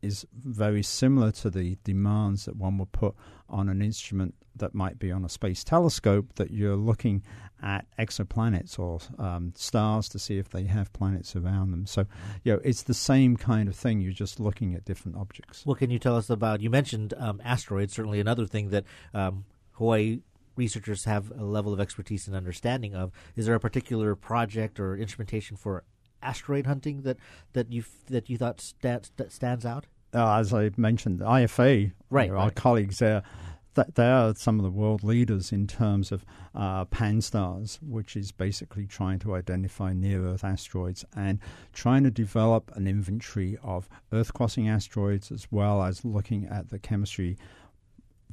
is very similar to the demands that one would put on an instrument that might be on a space telescope, that you're looking at exoplanets or um, stars to see if they have planets around them. So, you know, it's the same kind of thing. You're just looking at different objects. What can you tell us about, you mentioned um, asteroids, certainly another thing that um, Hawaii researchers have a level of expertise and understanding of. Is there a particular project or instrumentation for asteroid hunting that that you that you thought st- st- stands out? Uh, as I mentioned, I F A, right, you know, right. our colleagues there, th- they are some of the world leaders in terms of uh, pan-stars, which is basically trying to identify near-Earth asteroids and trying to develop an inventory of Earth-crossing asteroids, as well as looking at the chemistry.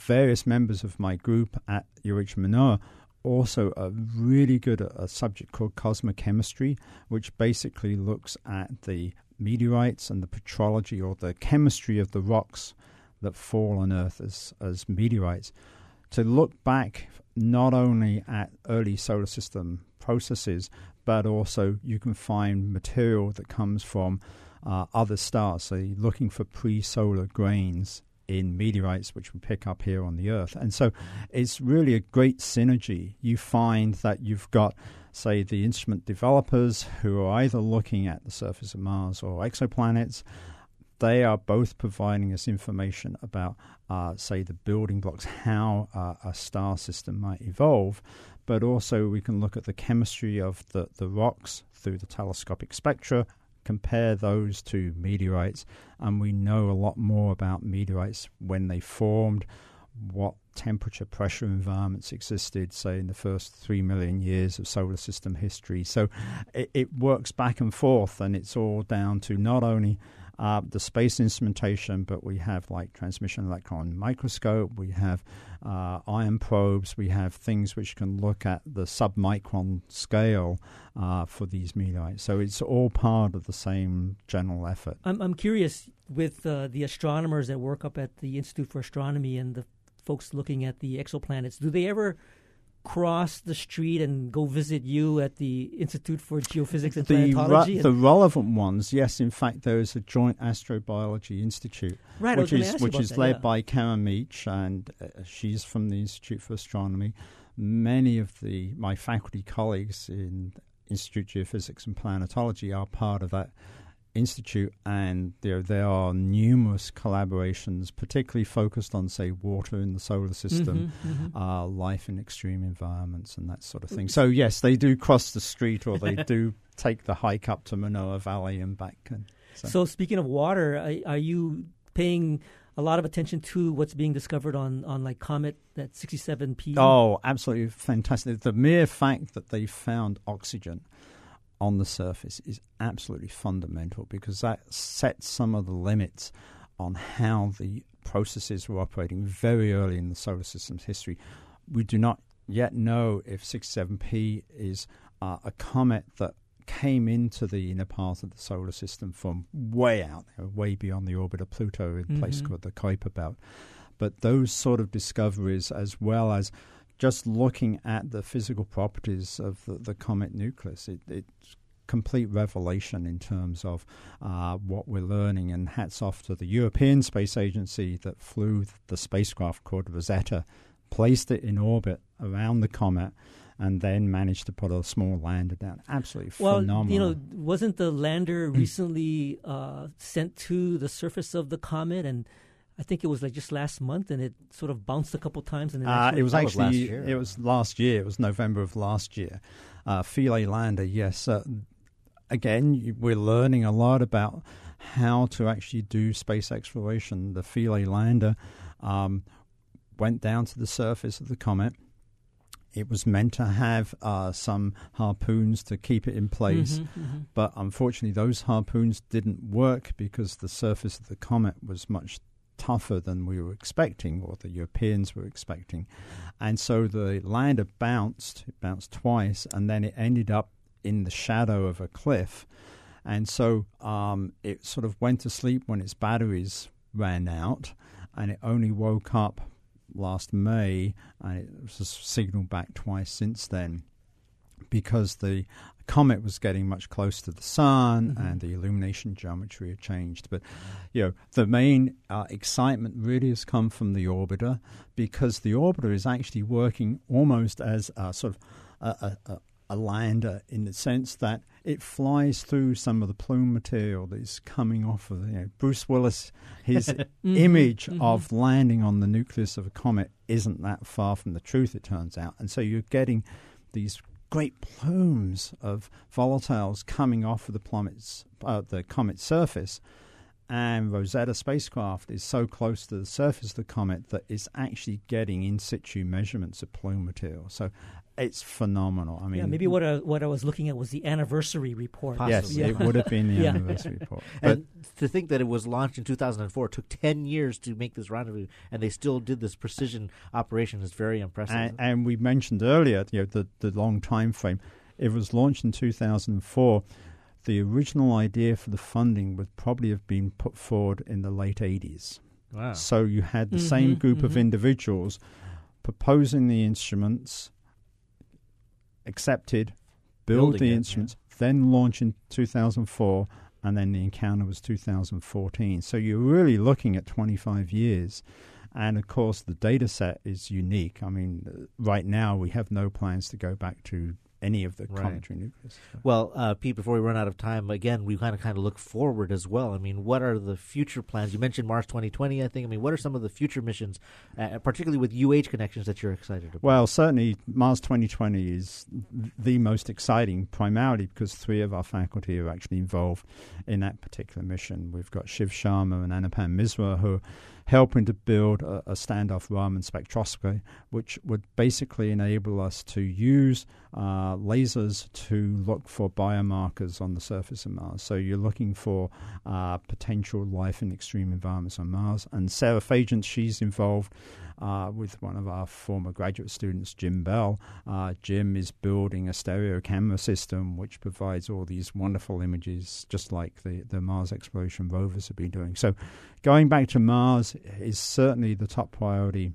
Various members of my group at U H Manoa also are really good at a subject called cosmochemistry, which basically looks at the meteorites and the petrology or the chemistry of the rocks that fall on Earth as, as meteorites, to look back not only at early solar system processes, but also you can find material that comes from uh, other stars, so you're looking for pre-solar grains in meteorites, which we pick up here on the Earth. And so it's really a great synergy. You find that you've got, say, the instrument developers who are either looking at the surface of Mars or exoplanets, They are both providing us information about, uh, say, the building blocks, how uh, a star system might evolve, but also we can look at the chemistry of the, the rocks through the telescopic spectra, compare those to meteorites, and we know a lot more about meteorites, when they formed, what temperature, pressure environments existed, say, in the first three million years of solar system history. So it, it works back and forth, and it's all down to not only uh, the space instrumentation, but we have like transmission electron microscope, we have uh, ion probes, we have things which can look at the submicron scale uh, for these meteorites. So it's all part of the same general effort. I'm, I'm curious with uh, the astronomers that work up at the Institute for Astronomy and the folks looking at the exoplanets, do they ever cross the street and go visit you at the Institute for Geophysics and the Planetology? Re- the relevant ones, yes. In fact, there is a joint astrobiology institute, right, which is which is that, led yeah. by Karen Meach, and uh, she's from the Institute for Astronomy. Many of the my faculty colleagues in Institute for Geophysics and Planetology are part of that institute, and there, there are numerous collaborations, particularly focused on, say, water in the solar system, mm-hmm, mm-hmm. Uh, life in extreme environments, and that sort of thing. So, yes, they do cross the street, or they do take the hike up to Manoa Valley and back. And so. so, speaking of water, are, are you paying a lot of attention to what's being discovered on, on like Comet, that sixty-seven P? Oh, absolutely fantastic. The mere fact that they found oxygen on the surface is absolutely fundamental, because that sets some of the limits on how the processes were operating very early in the solar system's history. We do not yet know if sixty-seven P is uh, a comet that came into the inner part of the solar system from way out there, way beyond the orbit of Pluto, in a mm-hmm. place called the Kuiper Belt. But those sort of discoveries, as well as just looking at the physical properties of the, the comet nucleus, it, it's complete revelation in terms of uh, what we're learning. And hats off to the European Space Agency that flew the spacecraft called Rosetta, placed it in orbit around the comet, and then managed to put a small lander down. Absolutely well, phenomenal. Well, you know, wasn't the lander recently uh, sent to the surface of the comet, and I think it was like just last month, and it sort of bounced a couple times. And uh, it was actually was last year. It was last year. It was November of last year. Uh, Philae lander, yes. Uh, again, we're learning a lot about how to actually do space exploration. The Philae lander um, went down to the surface of the comet. It was meant to have uh, some harpoons to keep it in place, mm-hmm, mm-hmm. but unfortunately, those harpoons didn't work because the surface of the comet was much tougher than we were expecting, or the Europeans were expecting. And so the lander bounced, it bounced twice, and then it ended up in the shadow of a cliff. And so um, it sort of went to sleep when its batteries ran out, and it only woke up last May, and it was signaled back twice since then, because the comet was getting much closer to the sun, mm-hmm. and the illumination geometry had changed. But, you know, the main uh, excitement really has come from the orbiter, because the orbiter is actually working almost as a sort of a, a, a lander, in the sense that it flies through some of the plume material that is coming off of, you know, Bruce Willis, his mm-hmm. image mm-hmm. of landing on the nucleus of a comet isn't that far from the truth, it turns out. And so you're getting these great plumes of volatiles coming off of the, plummets, uh, the comet's surface, and Rosetta spacecraft is so close to the surface of the comet that it's actually getting in situ measurements of plume material. So it's phenomenal. I mean, yeah, maybe what I, what I was looking at was the anniversary report. Possibly. Yes, yeah. It would have been the yeah. anniversary report. But and to think that it was launched in two thousand four, it took ten years to make this rendezvous, and they still did this precision operation, is very impressive. And, and we mentioned earlier, you know, the, the long time frame. It was launched in two thousand four. The original idea for the funding would probably have been put forward in the late eighties. Wow. So you had the mm-hmm, same group mm-hmm. of individuals proposing the instruments, accepted, build Building the it, instruments, yeah. then launch in two thousand four, and then the encounter was two thousand fourteen. So you're really looking at twenty-five years. And, of course, the data set is unique. I mean, right now we have no plans to go back to any of the right. cometary nucleus. Well, uh, Pete, before we run out of time, again, we kind of kind of look forward as well. I mean, what are the future plans? You mentioned Mars twenty twenty, I think. I mean, what are some of the future missions, uh, particularly with U H connections, that you're excited about? Well, certainly Mars twenty twenty is the most exciting, primarily because three of our faculty are actually involved in that particular mission. We've got Shiv Sharma and Anupam Misra, who are helping to build a, a standoff Raman spectroscopy, which would basically enable us to use uh, lasers to look for biomarkers on the surface of Mars. So you're looking for uh, potential life in extreme environments on Mars. And Sarah Fagent, she's involved uh, with one of our former graduate students, Jim Bell. Uh, Jim is building a stereo camera system which provides all these wonderful images, just like the, the Mars exploration rovers have been doing. So going back to Mars is certainly the top priority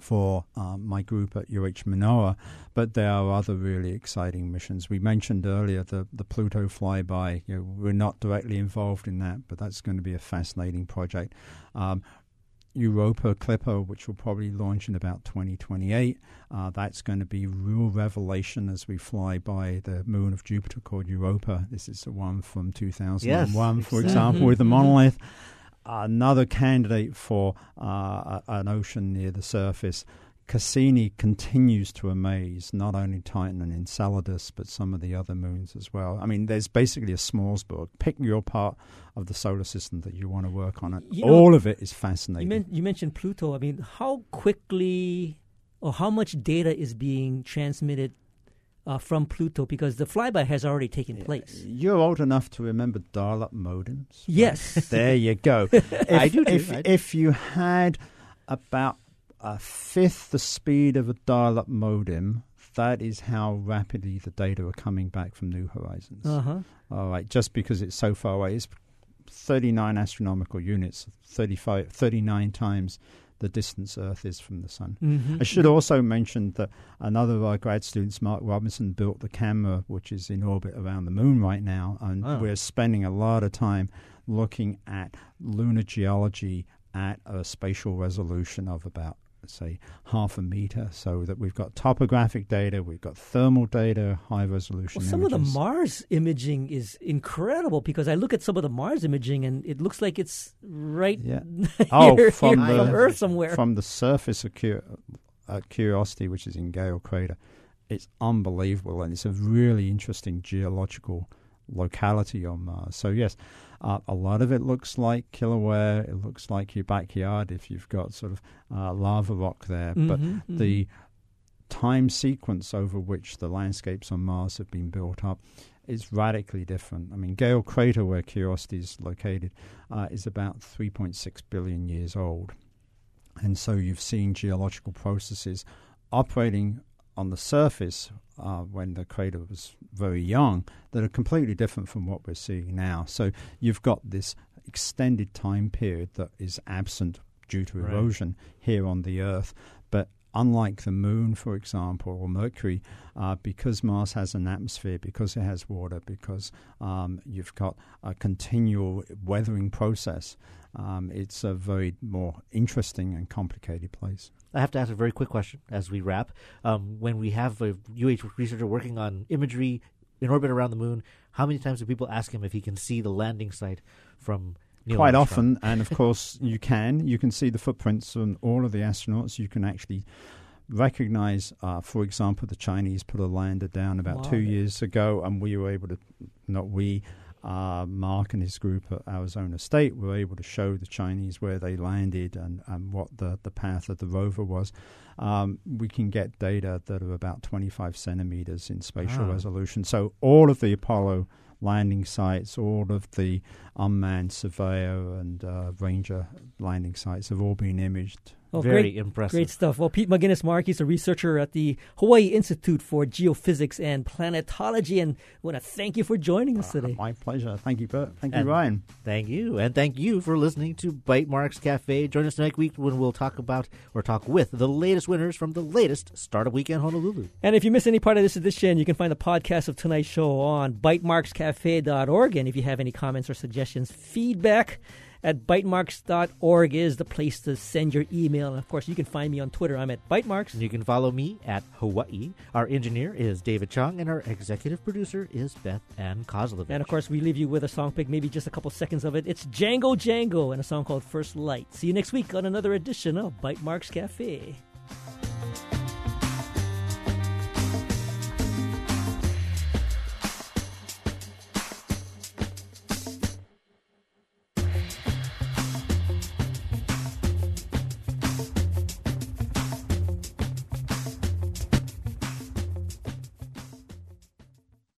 for um, my group at U H Manoa, but there are other really exciting missions. We mentioned earlier the, the Pluto flyby. You know, we're not directly involved in that, but that's going to be a fascinating project. Um, Europa Clipper, which will probably launch in about twenty twenty-eight. Uh, that's going to be real revelation as we fly by the moon of Jupiter called Europa. This is the one from two thousand one, yes, for exactly. example, with the monolith. Another candidate for uh, an ocean near the surface. Cassini continues to amaze not only Titan and Enceladus, but some of the other moons as well. I mean, there's basically a smorgasbord. Pick your part of the solar system that you want to work on. You All know, of it is fascinating. You, men- you mentioned Pluto. I mean, how quickly or how much data is being transmitted Uh, from Pluto, because the flyby has already taken place. You're old enough to remember dial-up modems. Yes. Right? There you go. if, I do. If, I do. If you had about a fifth the speed of a dial-up modem, that is how rapidly the data are coming back from New Horizons. Uh-huh. All right, just because it's so far away. It's thirty-nine astronomical units, thirty-five, thirty-nine times the distance Earth is from the sun. Mm-hmm. I should also mention that another of our grad students, Mark Robinson, built the camera, which is in orbit around the moon right now, and oh. we're spending a lot of time looking at lunar geology at a spatial resolution of about, say, half a meter, so that we've got topographic data, we've got thermal data, high-resolution images. Well, some of the Mars imaging is incredible, because I look at some of the Mars imaging and it looks like it's right yeah. oh, here, from, here, the, from Earth somewhere. From the surface of Cur- uh, Curiosity, which is in Gale Crater. It's unbelievable, and it's a really interesting geological locality on Mars. So, yes, Uh, a lot of it looks like Kilauea. It looks like your backyard if you've got sort of uh, lava rock there. Mm-hmm, but mm-hmm. the time sequence over which the landscapes on Mars have been built up is radically different. I mean, Gale Crater, where Curiosity is located, uh, is about three point six billion years old. And so you've seen geological processes operating on the surface uh, when the crater was very young that are completely different from what we're seeing now. So you've got this extended time period that is absent due to right. erosion here on the Earth. But unlike the Moon, for example, or Mercury, uh, because Mars has an atmosphere, because it has water, because um, you've got a continual weathering process, um, it's a very more interesting and complicated place. I have to ask a very quick question as we wrap. Um, when we have a U H researcher working on imagery in orbit around the moon, how many times do people ask him if he can see the landing site from Neil Quite Armstrong? Often, and of course you can. You can see the footprints on all of the astronauts. You can actually recognize, uh, for example, the Chinese put a lander down about wow. two years ago, and we were able to, not we, Uh, Mark and his group at Arizona State were able to show the Chinese where they landed and, and what the, the path of the rover was. Um, we can get data that are about twenty-five centimeters in spatial ah. resolution. So all of the Apollo landing sites, all of the unmanned surveyor and uh, ranger landing sites have all been imaged. Oh, Very great, impressive. Great stuff. Well, Pete Mouginis-Mark, he's a researcher at the Hawaii Institute for Geophysics and Planetology, and I want to thank you for joining us uh, today. My pleasure. Thank you, Bert. Thank and you, Ryan. Thank you. And thank you for listening to Bite Marks Cafe. Join us next week when we'll talk about or talk with the latest winners from the latest Startup Weekend Honolulu. And if you miss any part of this edition, you can find the podcast of tonight's show on bite marks cafe dot org. And if you have any comments or suggestions, feedback at bite marks dot org is the place to send your email. And, of course, you can find me on Twitter. I'm at bitemarks. And you can follow me at Hawaii. Our engineer is David Chung, and our executive producer is Beth Ann Kozlovich. And, of course, we leave you with a song pick, maybe just a couple seconds of it. It's Django Django and a song called First Light. See you next week on another edition of Bite Marks Cafe.